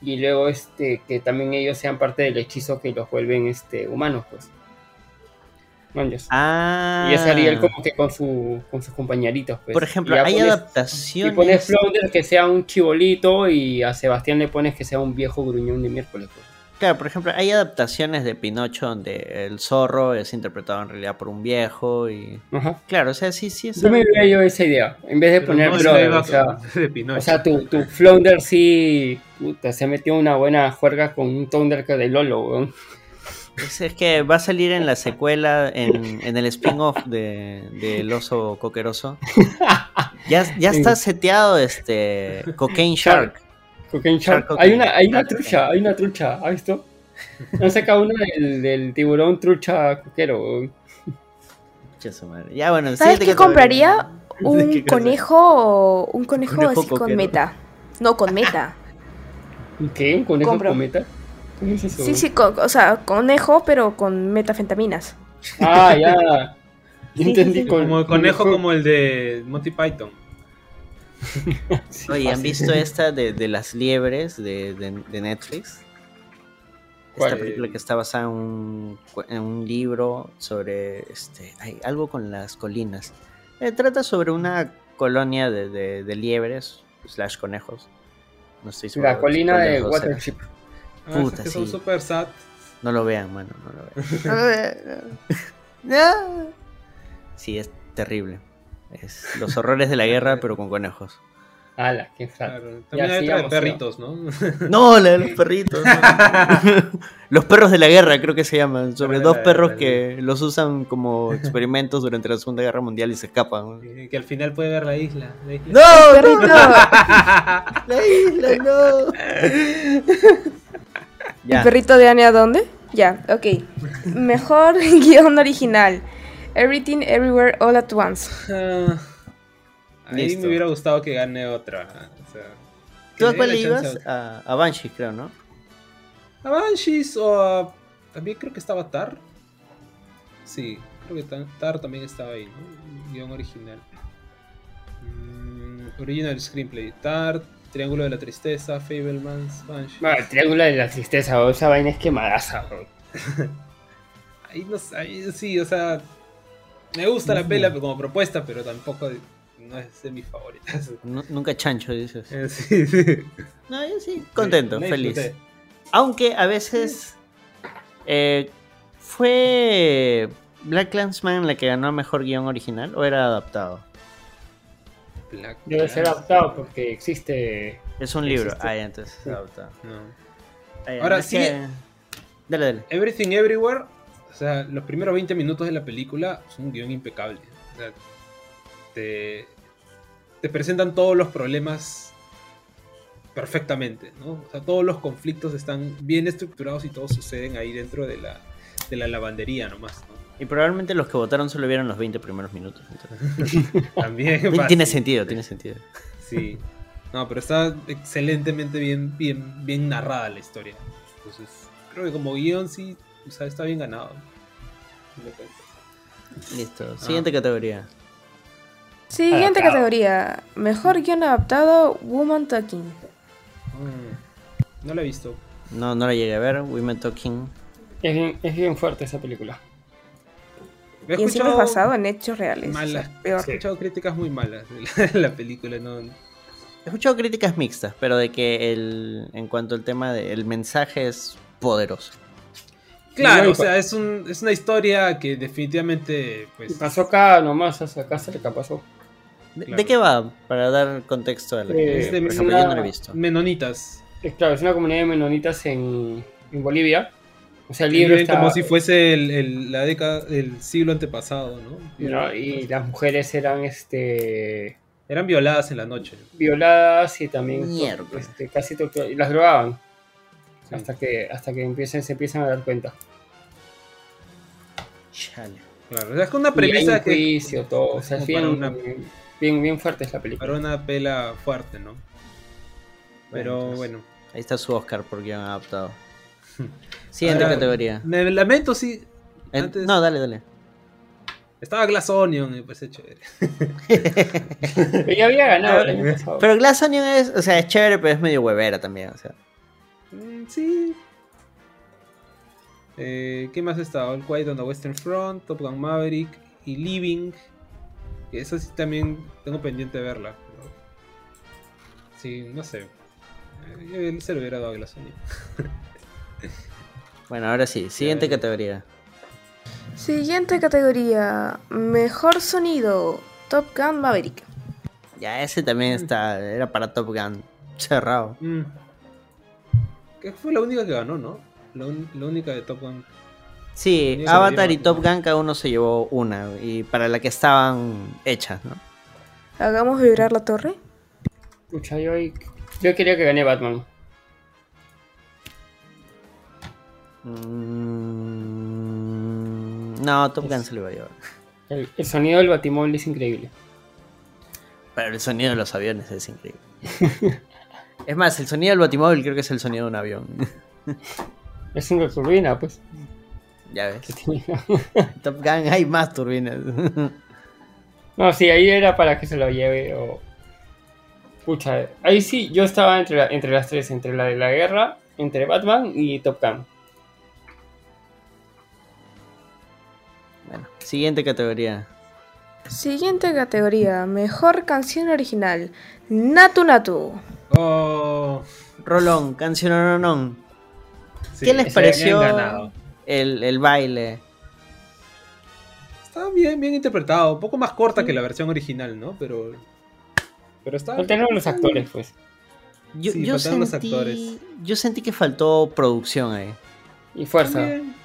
Y luego que también ellos sean parte del hechizo que los vuelven humanos, pues. Manches. Y es Ariel como que con sus compañeritos, pues. Por ejemplo, hay adaptaciones. Y pones Flounder que sea un chibolito y a Sebastián le pones que sea un viejo gruñón de miércoles, pues. Claro, por ejemplo, hay adaptaciones de Pinocho donde el zorro es interpretado en realidad por un viejo y... Ajá. Claro, o sea, sí es... No me veía yo esa idea, en vez de poner brother, o sea, tu flounder sí... Puta, se metió una buena juerga con un thunder que de Lolo, weón. Es que va a salir en la secuela, en el spin-off del oso coqueroso. Ya está seteado Cocaine Shark. Hay una trucha, ¿has visto? Han sacado una del tiburón trucha coquero. Ya, bueno, ¿sabes qué compraría? Un conejo así coquero. Con meta. No, con meta. ¿Qué? ¿Un conejo con meta? ¿Cómo es eso? Sí, o sea, conejo pero con metafentaminas. Ah, ya. Entendí. Sí. Como el conejo como el de Monty Python. Sí, oye, ¿han visto esta de las liebres de Netflix? Esta película que está basada en un libro sobre algo con las colinas. Trata sobre una colonia de liebres / conejos. No estoy seguro. La colina de Watership. Puta, sí. Son super sad. No lo vean, mano, no lo vean. No. Sí, es terrible. Es los horrores de la guerra, pero con conejos. ¡Hala! ¡Qué sad! Claro, también hay otra de perritos, ¿no? No, la de los perritos. No. Los perros de la guerra, creo que se llaman. Sobre dos perros que los usan como experimentos durante la Segunda Guerra Mundial y se escapan. Que al final puede ver la isla. ¡No! ¡No! ¡La isla, no! Ya. ¿El perrito de Anya dónde? Ya, ok. Mejor guión original. Everything Everywhere All at Once. A mí me hubiera gustado que gane otra. O sea, ¿tú a cuál le ibas? A Banshees, creo, ¿no? A Banshees o a... También creo que estaba Tar. Sí, creo que Tar también estaba ahí, ¿no? Guión original. Original Screenplay, Tar, Triángulo de la Tristeza, Fabelmans, Banshee. Bueno, el Triángulo de la Tristeza, bro, esa vaina es quemadaza, bro. Ahí no sé, ahí sí, o sea, me gusta la pela como propuesta, pero tampoco no es de mis favoritas. No, nunca chancho, dices. Sí, sí. No, yo sí, contento, sí, feliz. Disfruté. Aunque a veces fue Black Klansman la que ganó mejor guión original, ¿o era adaptado? Debe ser adaptado porque existe. Es un libro. Ah, entonces sí. Adaptado. No. Ay, ahora sí. Que... Dale, dale. Everything Everywhere. O sea, los primeros 20 minutos de la película son un guión impecable. O sea, te presentan todos los problemas perfectamente, ¿no? O sea, todos los conflictos están bien estructurados y todos suceden ahí dentro de la lavandería nomás, ¿no? Y probablemente los que votaron solo vieron los 20 primeros minutos. También tiene sentido, tiene sentido. Sí. No, pero está excelentemente bien narrada la historia. Entonces, creo que como guión sí, o sea, está bien ganado. Listo. Siguiente categoría. Siguiente categoría. Mejor guión adaptado, Woman Talking. No la he visto. No la llegué a ver, Women Talking. Es bien fuerte esa película. Y encima es basado en hechos reales. Malas. O sea, he escuchado críticas muy malas de la película. No. He escuchado críticas mixtas, pero de que en cuanto al tema del mensaje es poderoso. Claro, o sea, es una historia que definitivamente... Pues, pasó acá nomás, acá se le pasó. Claro. ¿De qué va? Para dar contexto a la es de por ejemplo, yo no lo he visto. Menonitas. Claro, es una comunidad de menonitas en Bolivia. O sea, el libro está... como si fuese la década del siglo antepasado, ¿no? No, y las mujeres eran eran violadas en la noche. Violadas y también casi torturadas. Y las drogaban. Sí. Hasta que se empiezan a dar cuenta. Chale. Claro, o sea, es una premisa que... juicio, todo. O sea, es bien fuerte es la película. Para una pela fuerte, ¿no? Pero entonces, bueno. Ahí está su Oscar porque han adaptado. Siguiente categoría. Me lamento, sí. Antes... No, dale. Estaba Glass Onion y pues es chévere. Ella había ganado el año pasado. Pero Glass Onion es, o sea, es chévere, pero es medio huevera también, o sea. Sí. ¿Qué más ha estado? All Quiet on the Western Front, Top Gun Maverick y Living. Eso sí también tengo pendiente de verla. Pero... Sí, no sé. Él se lo hubiera dado a Glass Onion. Bueno, ahora sí, siguiente categoría. Siguiente categoría, mejor sonido, Top Gun Maverick. Ya, ese también era para Top Gun, cerrado. Que fue la única que ganó, ¿no? La única de Top Gun. Sí, Avatar y Top Gun, cada uno se llevó una, y para la que estaban hechas, ¿no? ¿Hagamos vibrar la torre? Escucha, yo quería que gané Batman. No, Top Gun se lo iba a llevar. El sonido del batimóvil es increíble. Pero el sonido de los aviones es increíble. Es más, el sonido del batimóvil creo que es el sonido de un avión. Es una turbina, pues. Ya ves. Top Gun hay más turbinas. No, sí, ahí era para que se lo lleve o... Pucha, ahí sí, yo estaba entre las tres. Entre la de la guerra, entre Batman y Top Gun. Bueno, siguiente categoría. Siguiente categoría, mejor canción original, Natu Natu. Oh, Rolón, canción Rolón. Sí, ¿qué les pareció el baile? Está bien interpretado, un poco más corta que la versión original, ¿no? Pero está. Faltaron los actores, pues. Yo sentí que faltó producción ahí. Y fuerza. También.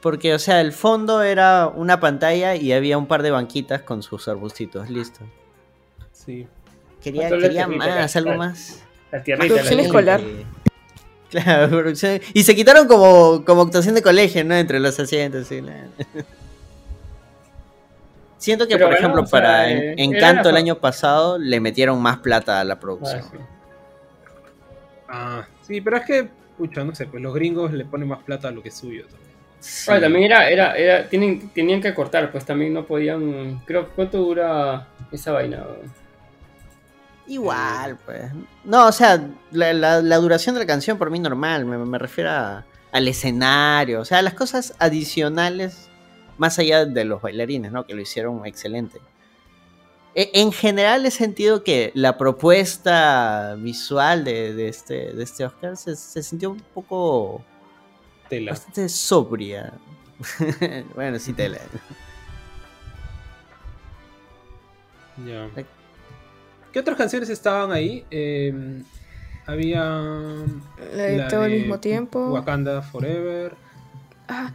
Porque, o sea, el fondo era una pantalla y había un par de banquitas con sus arbustitos, listo. Sí. Quería más, algo más. La producción escolar. Claro, producción. Y se quitaron como actuación de colegio, ¿no? Entre los asientos. Sí. Siento que, por ejemplo, para Encanto el año pasado le metieron más plata a la producción. Sí, pero es que, pucha, no sé, pues los gringos le ponen más plata a lo que es suyo también. Sí. Ah, también era tenían que cortar, pues también no podían. Creo, ¿cuánto dura esa vaina? Igual, pues. No, o sea, la duración de la canción por mí normal, me refiero al escenario, o sea, las cosas adicionales más allá de los bailarines, ¿no? Que lo hicieron excelente. En general he sentido que la propuesta visual de este Oscar se sintió un poco tela. Bastante sobria. Bueno, sí, tela. Ya. Yeah. ¿Qué otras canciones estaban ahí? Había la de Todo al mismo tiempo, Wakanda Forever. Ah.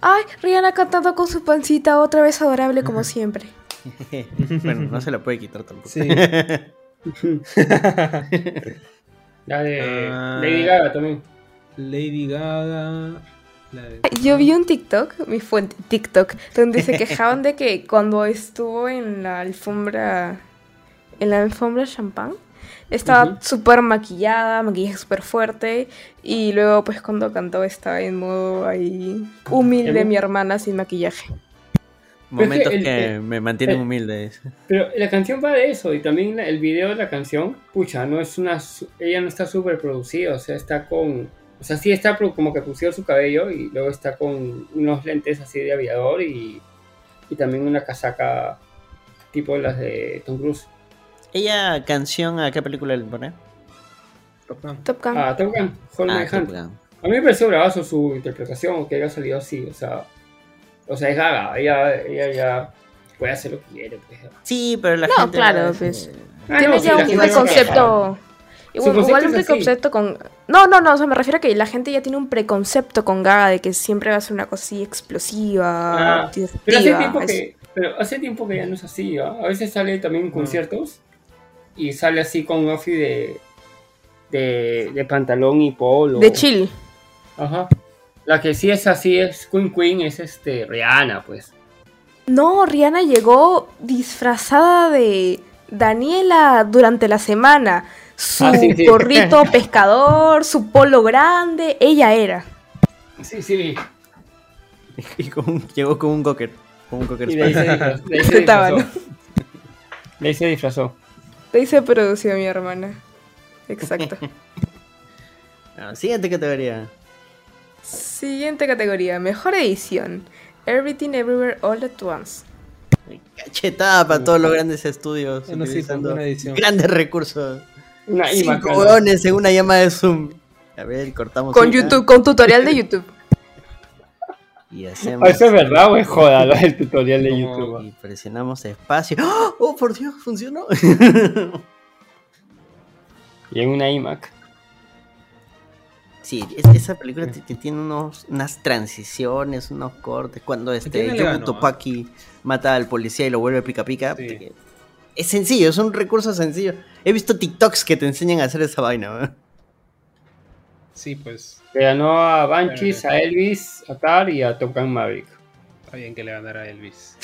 Ay, Rihanna cantando con su pancita, otra vez adorable como siempre. Bueno, no se la puede quitar tampoco. Sí. La de Lady Gaga también. Lady Gaga. Yo vi un TikTok, mi fuente TikTok, donde se quejaban de que cuando estuvo en la alfombra, champán, estaba súper maquillada, maquillaje súper fuerte. Y luego, pues, cuando cantó, estaba en modo ahí humilde, mi hermana sin maquillaje. Momentos que me mantienen humilde. Pero la canción va de eso. Y también el video de la canción, pucha, no es una... Ella no está súper producida, o sea, está con... O sea, sí está como que producido su cabello y luego está con unos lentes así de aviador y también una casaca tipo las de Tom Cruise. ¿Ella canción a qué película le pone? Top Gun. Ah, Top Gun. A mí me pareció bravazo su interpretación, que haya salido así, o sea, es Gaga, ella ya puede hacer lo que quiere. Pues. Sí, pero la gente... No, claro, pues... Tiene ya un concepto... Igual un preconcepto con... No, o sea, me refiero a que la gente ya tiene un preconcepto con Gaga de que siempre va a ser una cosa así explosiva, pero hace tiempo que ya no es así, ¿eh? A veces sale también en conciertos y sale así con un outfit de pantalón y polo. De chill. Ajá. La que sí es así es Queen, es Rihanna, pues. No, Rihanna llegó disfrazada de Daniela durante la semana. Su gorrito pescador, su polo grande, ella era. Sí. Y llegó con un cocker. Y de ahí se disfrazó. De ahí se produció mi hermana. Exacto. No, Siguiente categoría. Mejor edición. Everything Everywhere All at Once. Cachetada para todos los grandes estudios. No, utilizando grandes recursos. 5 hueones en una llamada de Zoom. A ver, cortamos. Con YouTube, con tutorial de YouTube. Y hacemos... Eso es verdad, güey, joda, el tutorial de YouTube. Y presionamos espacio. ¡Oh, por Dios! ¿Funcionó? Y en una iMac. Sí, esa película tiene unas transiciones, unos cortes. Cuando Yogi Topaki mata al policía y lo vuelve pica pica. Sí. Es sencillo, es un recurso sencillo. He visto TikToks que te enseñan a hacer esa vaina, ¿verdad? Sí, pues. Le ganó a Banshees, a Elvis, a Tar y a Top Gun Maverick. Está bien que le ganara a Elvis.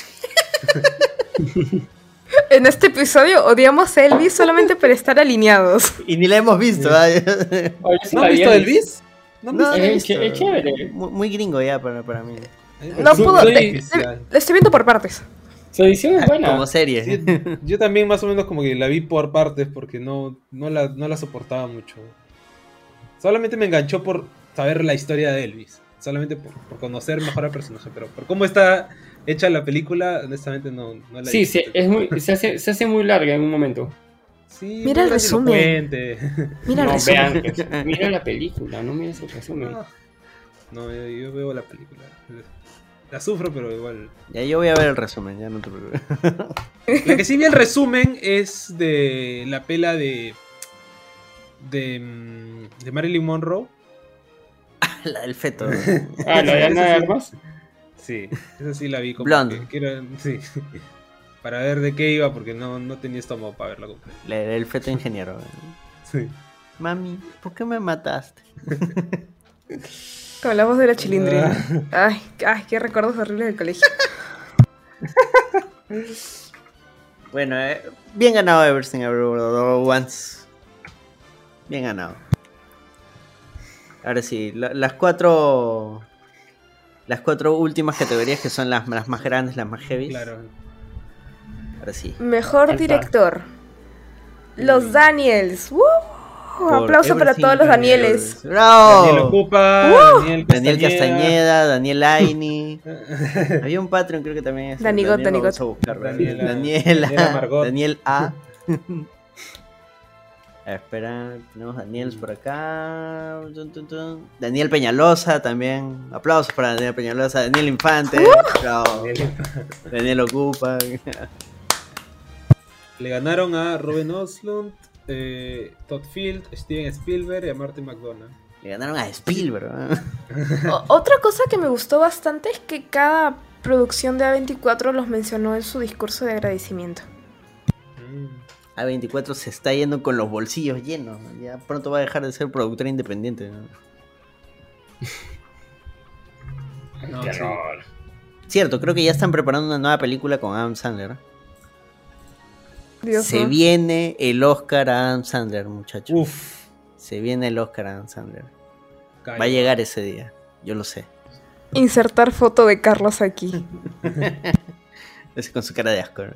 En este episodio odiamos a Elvis solamente por estar alineados. Y ni la hemos visto. ¿Eh? ¿No han visto a Elvis? No, es chévere. Muy gringo ya para mí. No pudo. Lo estoy viendo por partes. Su edición es buena. Como serie. Sí, yo también más o menos como que la vi por partes porque no la soportaba mucho. Solamente me enganchó por saber la historia de Elvis. Solamente por conocer mejor al personaje. Pero por cómo está hecha la película, honestamente no la sí, se hace muy larga en un momento. Sí, mira el resumen. Vean, mira la película, no mires el resumen. No, yo veo la película. La sufro, pero igual. Ya yo voy a ver el resumen, ya no te preocupes. La que sí vi el resumen es de la pela de Marilyn Monroe. La del feto. La de Ana de Armas. Sí, esa sí la vi como Blonde. Sí. Para ver de qué iba, porque no tenía estómago para verla completa. La del feto ingeniero. Sí. Mami, ¿por qué me mataste? Con la voz de la Chilindrina. Ay, qué recuerdos horribles del colegio. Bueno, bien ganado Everything Everywhere All at Once. Bien ganado. Ahora sí, las cuatro últimas categorías que son las más grandes, las más heavy. Claro. Ahora sí. Mejor director. Los Daniels. Aplauso para todos los Danieles. ¡Bravo! Daniel Ocupa, Daniel Castañeda, Daniel Aini. Había un Patreon, creo que también es. Danigot. Daniel A. A ver, espera, tenemos Daniel por acá. Daniel Peñalosa también. Aplausos para Daniel Peñalosa. Daniel Infante. Bravo. Daniel Ocupa. Le ganaron a Ruben Östlund, Todd Field, Steven Spielberg y a Martin McDonagh. Le ganaron a Spielberg, ¿eh? Otra cosa que me gustó bastante es que cada producción de A24 los mencionó en su discurso de agradecimiento. A24 se está yendo con los bolsillos llenos. Ya pronto va a dejar de ser productora independiente, ¿no? No, sí. Cierto, creo que ya están preparando una nueva película con Adam Sandler. Dios, se viene el Oscar a Adam Sandler, muchachos. Se viene el Oscar a Adam Sandler. Va a llegar ese día, yo lo sé. Insertar foto de Carlos aquí. Es con su cara de asco, ¿no?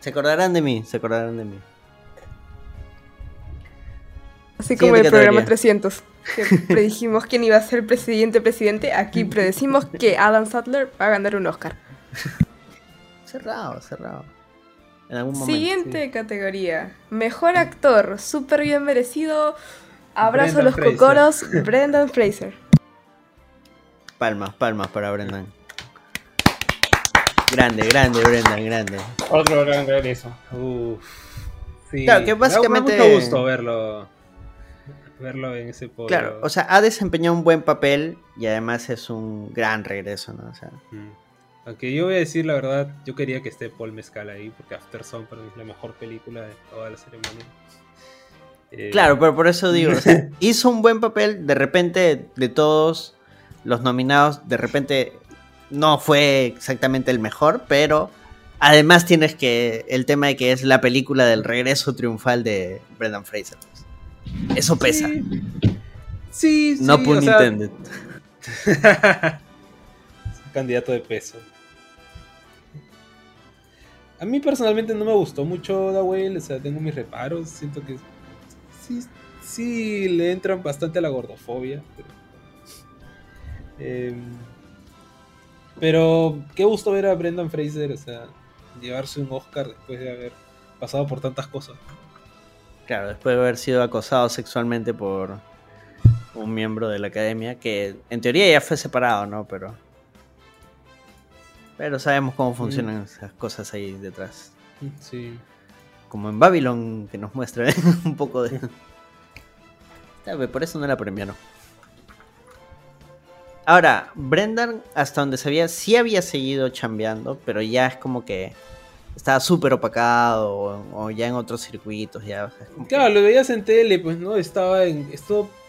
Se acordarán de mí, se acordarán de mí. Así como el programa 300, que predijimos quién iba a ser presidente, aquí predecimos que Adam Sandler va a ganar un Oscar. Cerrado. En algún momento. Siguiente categoría. Mejor actor. Súper bien merecido. Abrazo a los cocoros. Brendan Fraser. Palmas para Brendan. Grande, Brendan, grande. Otro gran regreso. Sí. Claro, que básicamente... Me gustó verlo en ese podio. Claro, o sea, ha desempeñado un buen papel y además es un gran regreso, ¿no? O sea... Aunque yo voy a decir la verdad, yo quería que esté Paul Mescal ahí, porque After Sun para mí es la mejor película de toda la ceremonia. Claro, pero por eso digo, o sea, hizo un buen papel, de repente de todos los nominados, de repente no fue exactamente el mejor, pero además tienes que el tema de que es la película del regreso triunfal de Brendan Fraser. Eso pesa. Sí. No pun intended. Sea... Candidato de peso. A mí personalmente no me gustó mucho The Whale, o sea, tengo mis reparos, siento que sí le entran bastante a la gordofobia, pero qué gusto ver a Brendan Fraser, o sea, llevarse un Oscar después de haber pasado por tantas cosas. Claro, después de haber sido acosado sexualmente por un miembro de la academia, que en teoría ya fue separado, ¿no? Pero sabemos cómo funcionan esas cosas ahí detrás. Sí. Como en Babylon, que nos muestra un poco de... Por eso no la premiaron. Ahora, Brendan, hasta donde sabía, sí había seguido chambeando, pero ya es como que estaba súper opacado o ya en otros circuitos. Ya, claro, que... lo veías en tele, pues, ¿no? Estaba en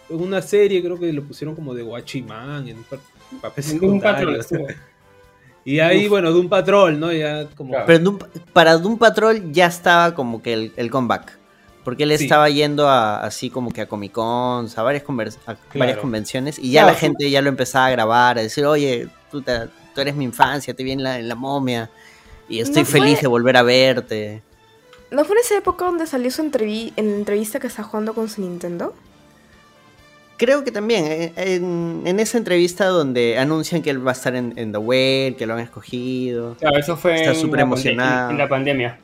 una serie, creo que lo pusieron como de Watchman, en un papel secundario. Y ahí, bueno, Doom Patrol, ¿no? Ya como... Pero para Doom Patrol ya estaba como que el comeback. Porque él estaba yendo así como que a Comic Con, a varias convenciones. Y ya la gente ya lo empezaba a grabar, a decir, oye, tú eres mi infancia, te vi en la momia. Y estoy feliz de volver a verte. ¿No fue en esa época donde salió su entrevista que está jugando con su Nintendo? Creo que también, en esa entrevista donde anuncian que él va a estar en The Whale, que lo han escogido. Claro, eso fue está súper emocionado. En la pandemia.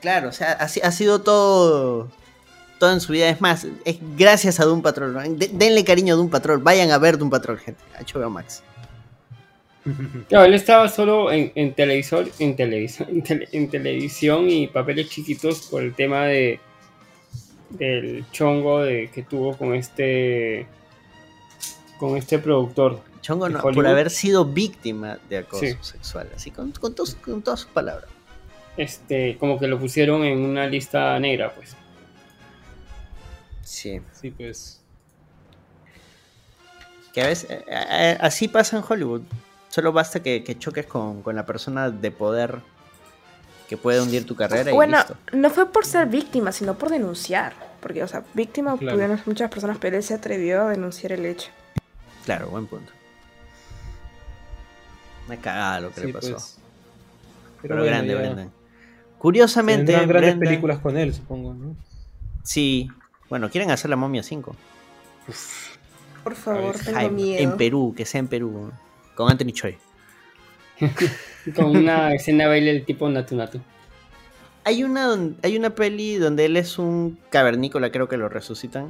Claro, o sea, ha sido todo en su vida. Es más, es gracias a Doom Patrol. Denle cariño a Doom Patrol, vayan a ver Doom Patrol, gente. HBO Max. Claro, él estaba solo en televisión y papeles chiquitos por el tema del chongo que tuvo con este productor. Chongo no, por haber sido víctima de acoso sexual, así con todas sus palabras. Como que lo pusieron en una lista negra, pues. Sí, pues. Que a veces así pasa en Hollywood. Solo basta que choques con la persona de poder que puede hundir tu carrera. Bueno, y listo. No fue por ser víctima, sino por denunciar. Porque, o sea, víctima pudieron ser muchas personas, pero él se atrevió a denunciar el hecho. Claro, buen punto. Una cagada lo que le pasó. Pues. Pero bueno, grande, Brendan. Curiosamente. Tendrán grandes películas con él, supongo, ¿no? Sí. Bueno, quieren hacer La Momia 5. Uf. Por favor, tengo miedo. En Perú, que sea en Perú. Con Anthony Choi. Con una escena baile del tipo Natu Natu. Hay una peli donde él es un cavernícola, creo que lo resucitan.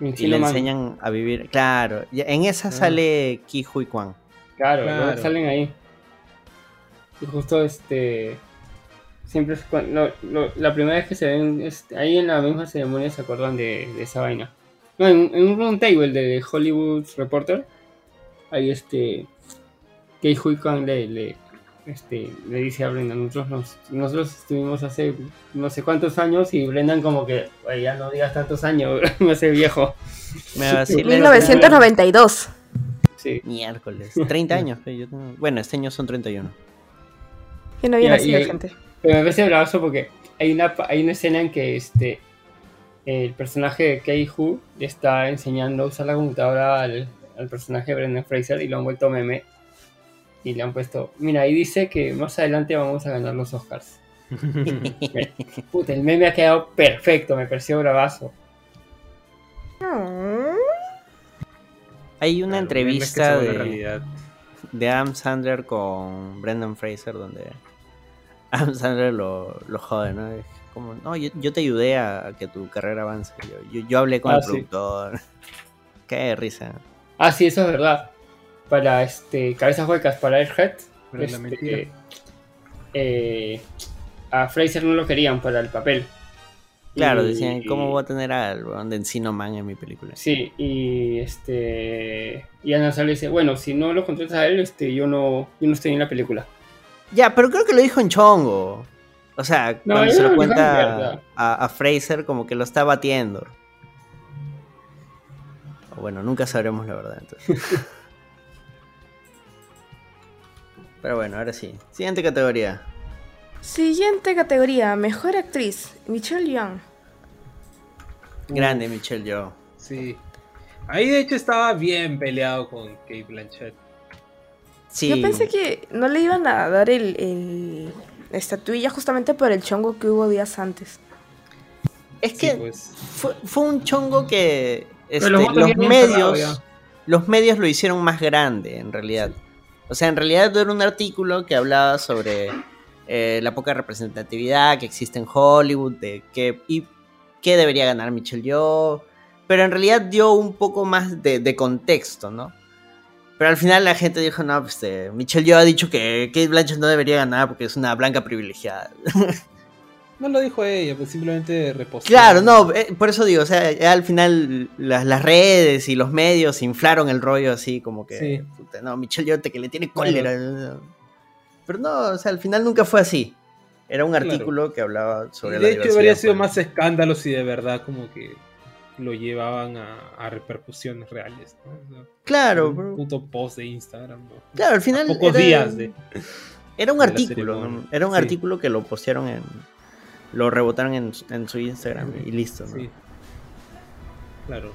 Y le enseñan a vivir. Claro, en esa sale Ke Huy Quan. Claro, salen ahí. Y justo siempre la primera vez que se ven ahí en la misma ceremonia se acuerdan de esa vaina. No, en un round table de Hollywood Reporter, ahí Ke Huy Quan le dice a Brendan, nosotros estuvimos hace no sé cuántos años, y Brendan como que, ya no digas tantos años, me hace viejo. 1992. Sí. Miércoles, 30 años. Bueno, este año son 31. Que no había nacido gente. Pero me parece bravazo porque hay una escena en que el personaje de Ke Huy le está enseñando a usar la computadora al personaje de Brendan Fraser, y lo han vuelto meme. Y le han puesto, mira, ahí dice que más adelante vamos a ganar los Oscars. Puta, el meme ha quedado perfecto, me pareció bravazo. Hay una entrevista de Adam Sandler con Brendan Fraser, donde Adam Sandler lo jode, ¿no? Es como, no, yo te ayudé a que tu carrera avance. Yo hablé con el productor. Qué risa. Ah, sí, eso es verdad. Para cabezas huecas, para Airhead, a Fraser no lo querían para el papel. Claro, decían, ¿cómo voy a tener al de Encino Man en mi película? Sí, y y Ana Sala dice, bueno, si no lo contratas a él, yo no estoy en la película. Ya, pero creo que lo dijo en chongo. O sea, no, cuando se lo cuenta a Fraser, como que lo está batiendo. Bueno, nunca sabremos la verdad, entonces. Pero bueno, ahora sí. Siguiente categoría. Mejor actriz. Michelle Yeoh. Grande Michelle Yeoh. Sí. Ahí de hecho estaba bien peleado con Cate Blanchett. Sí. Yo pensé que no le iban a dar la estatuilla justamente por el chongo que hubo días antes. Es que sí, pues. Fue un chongo que los medios lo hicieron más grande en realidad. Sí. O sea, en realidad era un artículo que hablaba sobre la poca representatividad que existe en Hollywood, de qué debería ganar Michelle Yeoh, pero en realidad dio un poco más de contexto, ¿no? Pero al final la gente dijo, no, pues Michelle Yeoh ha dicho que Cate Blanchett no debería ganar porque es una blanca privilegiada. No lo dijo ella, pues simplemente repostó. Claro, no, por eso digo, o sea, al final las redes y los medios inflaron el rollo así, como que, sí. Puta, no, Michelle Yeoh que le tiene cólera. Claro. Pero no, o sea, al final nunca fue así. Era un artículo que hablaba sobre la diversidad. De hecho, habría sido más escándalo si de verdad como que lo llevaban a repercusiones reales, ¿no? O sea, claro. Un puto post de Instagram, ¿no? Claro, al final. Era un artículo, ¿no? Era un artículo que lo postearon lo rebotaron en su Instagram y listo, ¿no? Sí. Claro.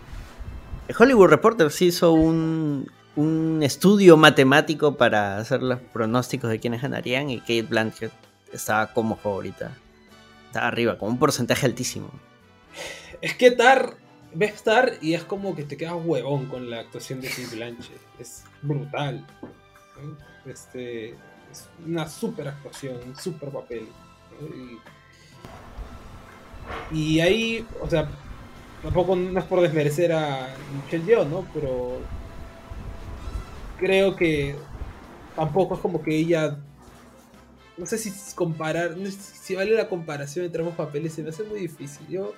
El Hollywood Reporter sí hizo un estudio matemático para hacer los pronósticos de quiénes ganarían, y Cate Blanchett estaba como favorita. Estaba arriba, con un porcentaje altísimo. Es que ves Tar y es como que te quedas huevón con la actuación de Cate Blanchett. Es brutal. Es una super actuación, un super papel, ¿no? Y ahí, o sea, tampoco no es por desmerecer a Michelle Yeoh, ¿no? Pero creo que tampoco es como que ella, no sé si comparar, no sé si vale la comparación entre ambos papeles, se me hace muy difícil. Yo,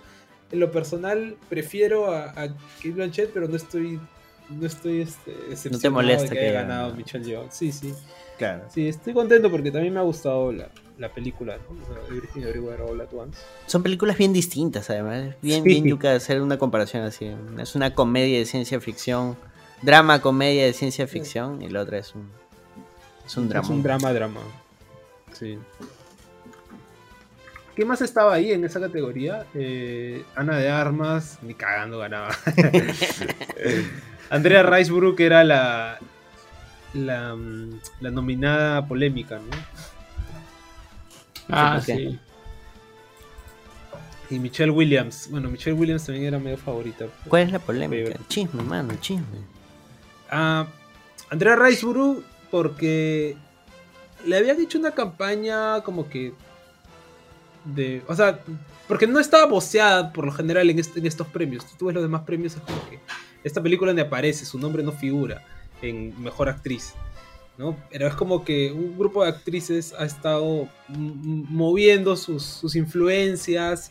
en lo personal, prefiero a Cate Blanchett, pero no estoy decepcionado. No te molesta que haya ganado Michelle Yeoh. Sí, sí. Claro. Sí, estoy contento porque también me ha gustado la película, ¿no? O sea, Everything Everywhere All at Once. Son películas bien distintas, además. Bien yuca hacer una comparación así. Es una comedia de ciencia ficción, drama, comedia de ciencia ficción, y la otra es un drama. Es un drama. Sí. ¿Qué más estaba ahí en esa categoría? Ana de Armas, ni cagando ganaba. Andrea Riseborough, que era la nominada polémica, ¿no? Ah, sí. Y Michelle Williams. Bueno, Michelle Williams también era medio favorita. ¿Cuál es la polémica? El chisme, mano, el chisme. Andrea Riseborough, porque le habían hecho una campaña como que de... O sea, porque no estaba voceada por lo general en estos premios. Tú ves los demás premios, es como que esta película ni aparece, su nombre no figura en Mejor Actriz, ¿no? Pero es como que un grupo de actrices ha estado moviendo sus influencias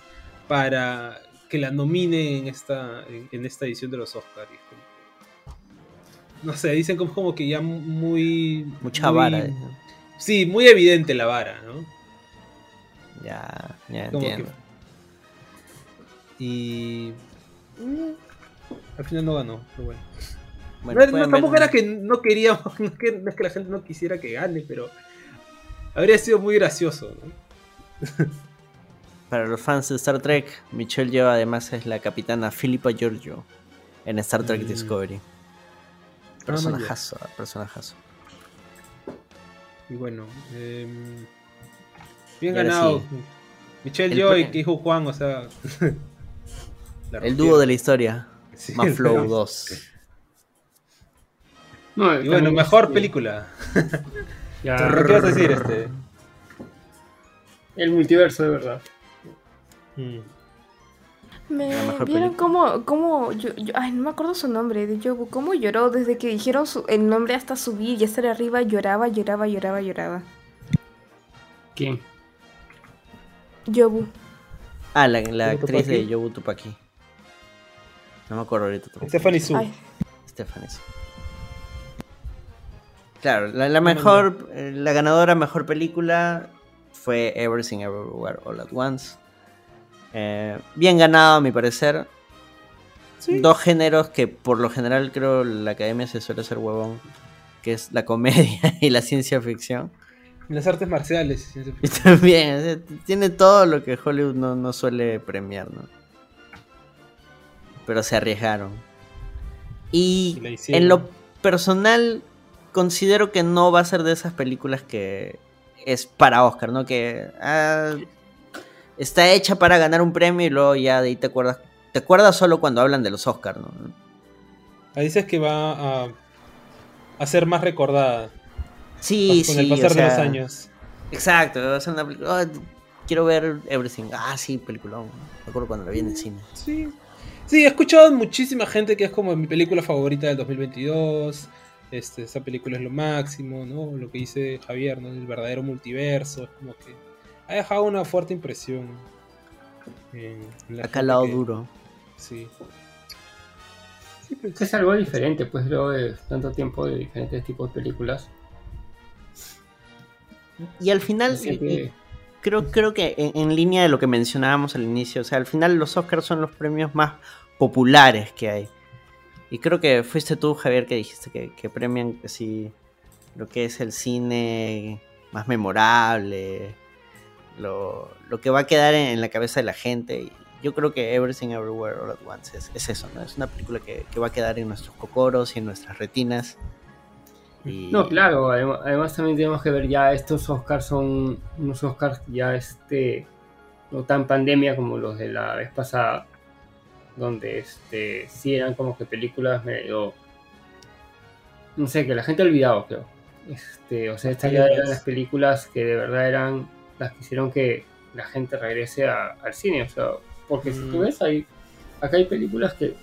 para que la nominen en esta edición de los Oscars. No sé, dicen como que ya muy... Mucha vara. Sí, muy evidente la vara, ¿no? Ya entiendo. Que... Y... Al final no ganó, pero bueno. No, tampoco era que no queríamos, no es que la gente no quisiera que gane, pero habría sido muy gracioso, ¿no? Para los fans de Star Trek, Michelle Yeoh además es la capitana Philippa Georgiou en Star Trek Discovery. Personajazo. Y bueno, bien ganado. Sí. Michelle Yeoh y Ke Huy Quan, o sea, el dúo de la historia. Sí, más Flow 2. No, y bueno, mejor película. Ya. ¿Qué vas a decir, El multiverso, de verdad. ¿Vieron cómo yo, ay, no me acuerdo su nombre, de Yobu, cómo lloró desde que dijeron el nombre hasta subir y estar arriba? Lloraba. ¿Quién? Yobu. Ah, la actriz de Yobu Tupaki. No me acuerdo ahorita. Stephanie Su. Claro, la ganadora mejor película fue Everything Everywhere All at Once. Bien ganado, a mi parecer. ¿Sí? Dos géneros que por lo general creo la academia se suele hacer huevón, que es la comedia y la ciencia ficción. Las artes marciales y ciencia ficción. Y también, o sea, tiene todo lo que Hollywood no suele premiar, ¿no? Pero se arriesgaron. Y en lo personal... Considero que no va a ser de esas películas que es para Oscar, ¿no? Que está hecha para ganar un premio y luego ya de ahí te acuerdas solo cuando hablan de los Oscar, ¿no? Ahí dices que va a ser más recordada. Sí, con el pasar, o sea, de los años. Exacto, va a ser una película. Oh, quiero ver Everything. Ah, sí, peliculón. Me acuerdo cuando la vi en el cine. Sí, he escuchado muchísima gente que es como mi película favorita del 2022. Esa película es lo máximo, ¿no? Lo que dice Javier, ¿no? El verdadero multiverso. Es como que ha dejado una fuerte impresión. Ha calado duro. Sí pues, es algo diferente, pues, luego de tanto tiempo de diferentes tipos de películas. Y al final, creo que en línea de lo que mencionábamos al inicio, o sea, al final los Oscars son los premios más populares que hay. Y creo que fuiste tú, Javier, que dijiste que premian así lo que es el cine más memorable, lo que va a quedar en la cabeza de la gente. Y yo creo que Everything Everywhere All at Once es eso, ¿no? Es una película que va a quedar en nuestros cocoros y en nuestras retinas. Y... No, claro, además también tenemos que ver ya estos Oscars son unos Oscars ya no tan pandemia como los de la vez pasada, donde sí eran como que películas medio, no sé, que la gente ha olvidado, creo. O sea, estas ya eran las películas que de verdad eran las que hicieron que la gente regrese al cine, o sea, porque si tú ves acá hay películas que,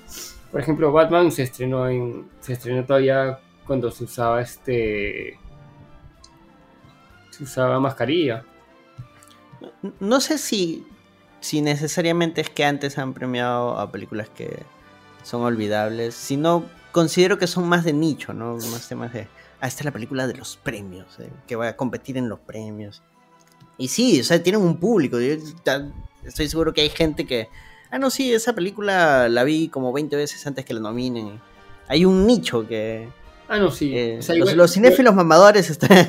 por ejemplo, Batman se estrenó todavía cuando se usaba mascarilla. No sé si necesariamente es que antes han premiado a películas que son olvidables, sino considero que son más de nicho, ¿no? Más temas de... esta es la película de los premios, que va a competir en los premios. Y sí, o sea, tienen un público. Yo estoy seguro que hay gente que... Ah, no, sí, esa película la vi como 20 veces antes que la nominen. Hay un nicho que... Ah, no, sí. O sea, los cinéfilos mamadores están...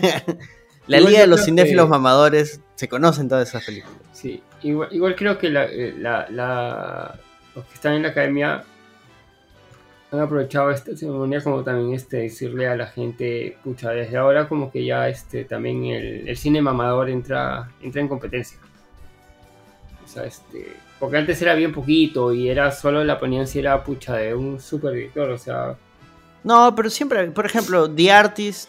La Liga de los cinéfilos mamadores, se conocen todas esas películas. Sí, igual creo que los que están en la academia han aprovechado esta ceremonia como también decirle a la gente, pucha, desde ahora como que ya también el cine mamador entra en competencia. O sea, porque antes era bien poquito y era solo la ponían si era pucha de un super director, o sea. No, pero siempre, por ejemplo, The Artist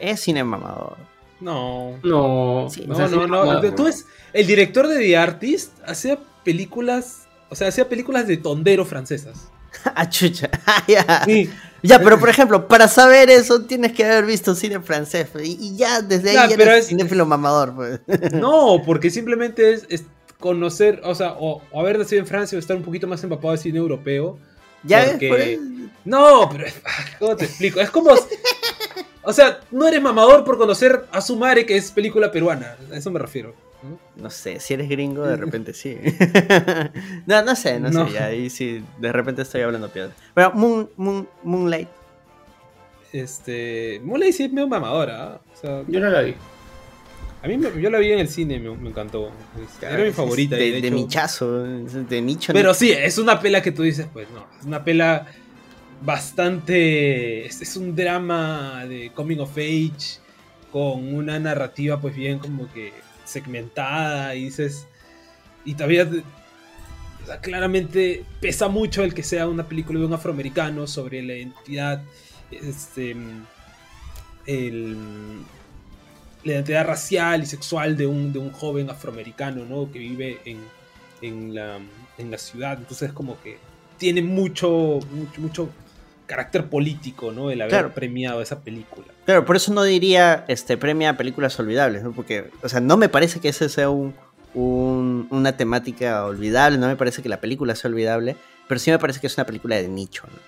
es cine mamador. No. Tú ves, el director de The Artist hacía películas, o sea, hacía películas de tondero francesas. Ah, chucha. Sí. Ya, pero por ejemplo, para saber eso tienes que haber visto cine francés. Y ya desde ahí ya eres cinéfilo mamador, pues. No, porque simplemente es conocer, o sea, o haber nacido en Francia o estar un poquito más empapado de cine europeo. Ya, porque... No, pero ¿cómo te explico? Es como... O sea, no eres mamador por conocer a su madre, que es película peruana. A eso me refiero. No sé, si eres gringo, de repente sí. No sé, ahí sí, de repente estoy hablando piedra. Bueno, Moonlight. Moonlight sí es medio mamadora. O sea, yo no la vi. A mí yo la vi en el cine, me encantó. Claro, era mi favorita. De nichazo, de nicho. Pero sí, es una pela que tú dices, pues no, es una pela... Bastante. Es un drama de coming of age con una narrativa, pues bien, como que segmentada. Y dices. Y todavía. O sea, claramente pesa mucho el que sea una película de un afroamericano sobre la identidad. La identidad racial y sexual de un joven afroamericano, ¿no? Que vive en la ciudad. Entonces, como que. Tiene mucho carácter político, ¿no? El haber premiado esa película. Claro, por eso no diría premia a películas olvidables, ¿no? Porque, o sea, no me parece que ese sea una temática olvidable, no me parece que la película sea olvidable, pero sí me parece que es una película de nicho, ¿no?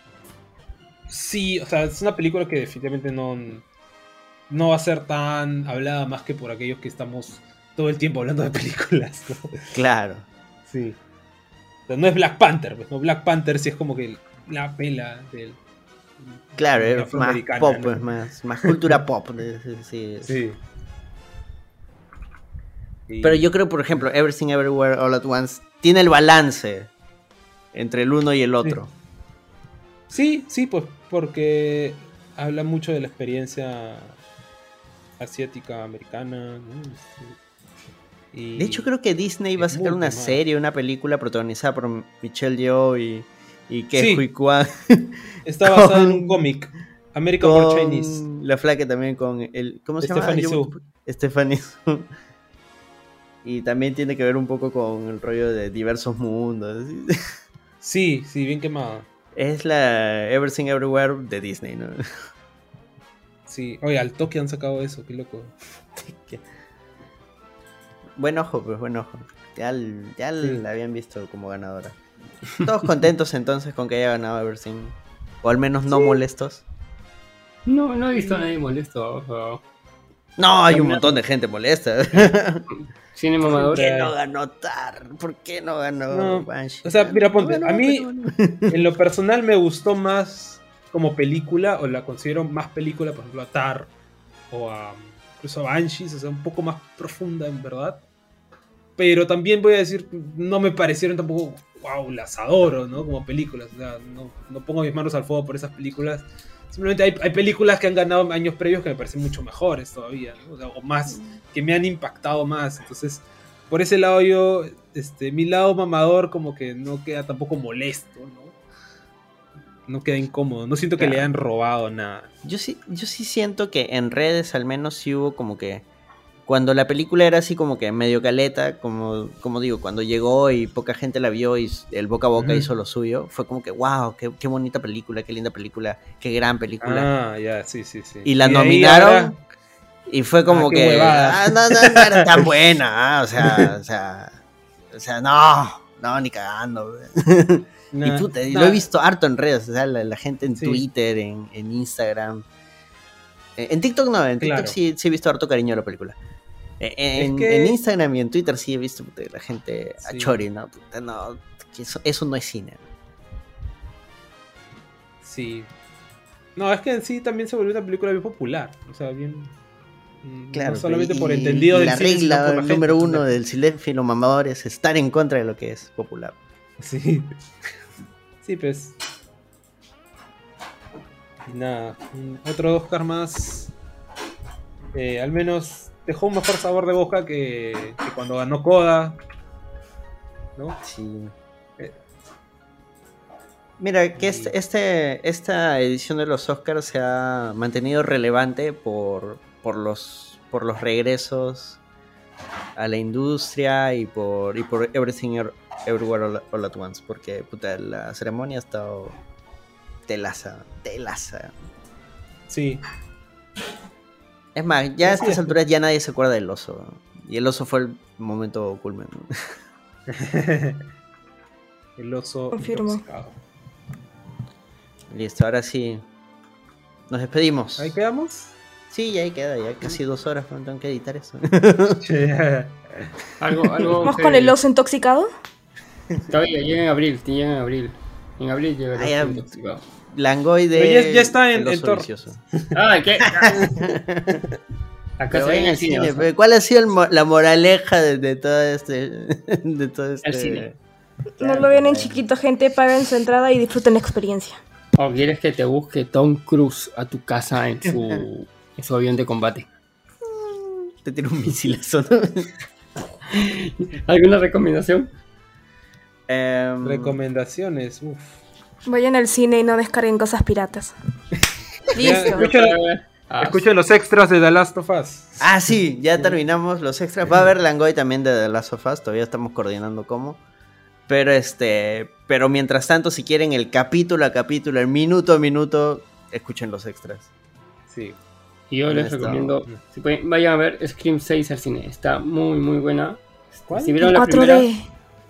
Sí, o sea, es una película que definitivamente no va a ser tan hablada más que por aquellos que estamos todo el tiempo hablando de películas, ¿no? Claro. Sí. No es Black Panther, pues, ¿no? Black Panther sí es como que la pela del... Claro, es más pop, ¿no? Es más cultura pop. Sí. Pero yo creo, por ejemplo, Everything Everywhere All at Once tiene el balance entre el uno y el otro. Sí, pues porque habla mucho de la experiencia asiática, americana, ¿no? De hecho, creo que Disney va a sacar una serie, una película protagonizada por Michelle Yeoh y Ke Huy Quan. Está basada en un cómic, American for Chinese. La flaca también con el... ¿Cómo se llama? Stephanie Su. Y también tiene que ver un poco con el rollo de diversos mundos. Sí, bien quemada. Es la Everything Everywhere de Disney, ¿no? Sí, oye, al toque han sacado eso, qué loco. Buen ojo. Ya la habían visto como ganadora. Todos contentos entonces con que haya ganado Everything. O al menos no molestos. No he visto a nadie molesto. O sea... No, hay un montón de gente molesta. Cine mamadora. ¿Por qué no ganó Tar? ¿Por qué no ganó Banshee? O sea, mira, ponte. A mí, en lo personal, me gustó más como película, o la considero más película, por ejemplo, a Tar o a... incluso Banshees, o sea, un poco más profunda en verdad, pero también voy a decir, no me parecieron tampoco wow, las adoro, ¿no? Como películas, o sea, no pongo mis manos al fuego por esas películas, simplemente hay películas que han ganado años previos que me parecen mucho mejores todavía, ¿no? O sea, o más, que me han impactado más, entonces, por ese lado yo, mi lado mamador como que no queda tampoco molesto, ¿no? No queda incómodo, no siento que le hayan robado nada. Yo sí siento que en redes al menos sí hubo como que... Cuando la película era así como que medio caleta, como digo, cuando llegó y poca gente la vio y el boca a boca hizo lo suyo, fue como que wow, qué bonita película, qué linda película, qué gran película. Sí. Y la nominaron ahora... y fue como que... No era tan buena, o sea, no, ni cagando. Y puta, lo he visto harto en redes, o sea, la gente en Twitter, en Instagram. En TikTok no, en TikTok sí he visto harto cariño a la película. En Instagram y en Twitter sí he visto puta, la gente a chori, ¿no? Puta, no, eso no es cine. Sí. No, es que en sí también se volvió una película bien popular, o sea, bien... Claro, no solamente por entendido del cine. La regla número uno del cinéfilo mamador es estar en contra de lo que es popular. Sí, pues Y nada, otro Oscar más. Al menos dejó un mejor sabor de boca que cuando ganó Coda, ¿no? Sí. Mira, que esta edición de los Oscars se ha mantenido relevante por los regresos a la industria y por Everything Everywhere All at Once, porque puta, la ceremonia ha estado telaza. Sí. Es más, ya a estas alturas ya nadie se acuerda del oso. Y el oso fue el momento culmen. El oso intoxicado. Listo, ahora sí. Nos despedimos. ¿Ahí quedamos? Sí, ya ahí queda. Ya casi 2 horas, pero tengo que editar eso. ¿Algo ¿Vamos con el oso intoxicado? Todavía, llega en abril. En abril llega el oso intoxicado. Langoy de... Ya está en el Thor. Ah, ¿qué? Acá se ve en el cine. Pero ¿cuál ha sido la moraleja de todo este... El cine. No lo vean en chiquito, gente. Paguen su entrada y disfruten la experiencia. ¿O quieres que te busque Tom Cruise a tu casa en su avión de combate? Te tiro un misilazo, ¿no? ¿Alguna recomendación? Recomendaciones, uff. Vayan al cine y no descarguen cosas piratas. Listo. Escuchen los extras de The Last of Us. Ah, sí, ya terminamos los extras. Va a haber Langoy también de The Last of Us. Todavía estamos coordinando cómo. Pero pero mientras tanto, si quieren el capítulo a capítulo, el minuto a minuto, escuchen los extras. Sí. Y yo les recomiendo, si pueden, vayan a ver Scream 6 al cine. Está muy, muy buena. ¿Cuál? Si vieron en la 4D. Primera.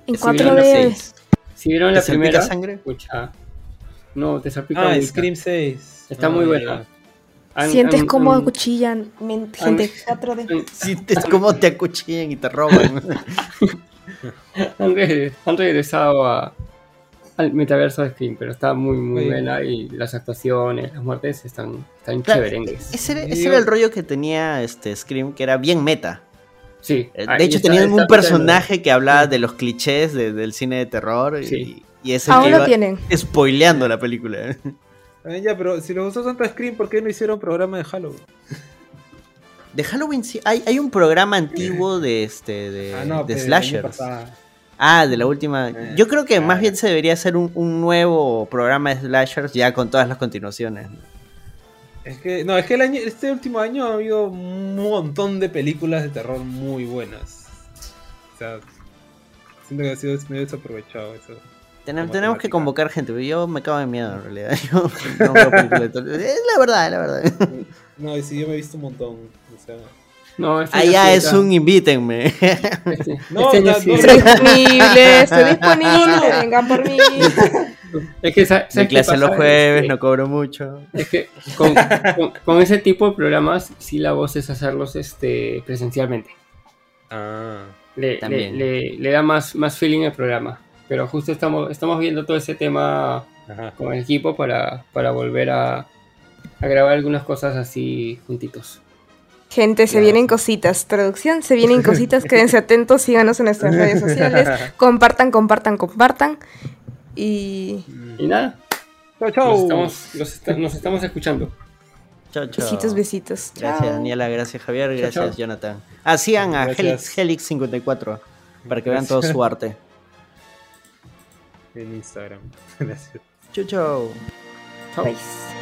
En 4D. Si vieron la primera, sangre? Pucha, no, te salpica. Scream 6. Está muy buena. Sientes cómo acuchillan, gente. 4D. Sientes cómo te acuchillan y te roban. Han regresado al metaverso de Scream, pero está muy buena y las actuaciones, las muertes están chéveres. Ese era el rollo que tenía Scream, que era bien meta. Sí, de hecho tenían un personaje que hablaba de los clichés del cine de terror y es el que iba spoileando la película. Ya, pero si les gustó tanto Scream, ¿por qué no hicieron programa de Halloween? De Halloween sí, hay un programa antiguo de slashers. De la última. Yo creo que más bien se debería hacer un nuevo programa de slashers ya con todas las continuaciones. Es que este último año ha habido un montón de películas de terror muy buenas. O sea, siento que ha sido medio desaprovechado eso. Tenemos que convocar gente. Yo me cago de miedo en realidad. Yo no veo películas de terror. Es la verdad. No, y si yo me he visto un montón. O sea, no, allá es un invítenme. No, estoy disponible. Vengan por mí. Es que mi clase los jueves, no cobro mucho. Es que con ese tipo de programas sí la voz es hacerlos presencialmente. Le da más feeling al programa. Pero justo estamos viendo todo ese tema con el equipo para volver a grabar algunas cosas así juntitos. Gente, se vienen cositas. Traducción, se vienen cositas. Quédense atentos, síganos en nuestras redes sociales. Compartan. Y nada. Chau, chau. Nos estamos escuchando. Chau. Besitos. Gracias, chau. Daniela. Gracias, Javier. Gracias, chau. Jonathan. Sigan a Helix54 para que vean todo su arte. En Instagram. Gracias. Chau. Chau. Peace.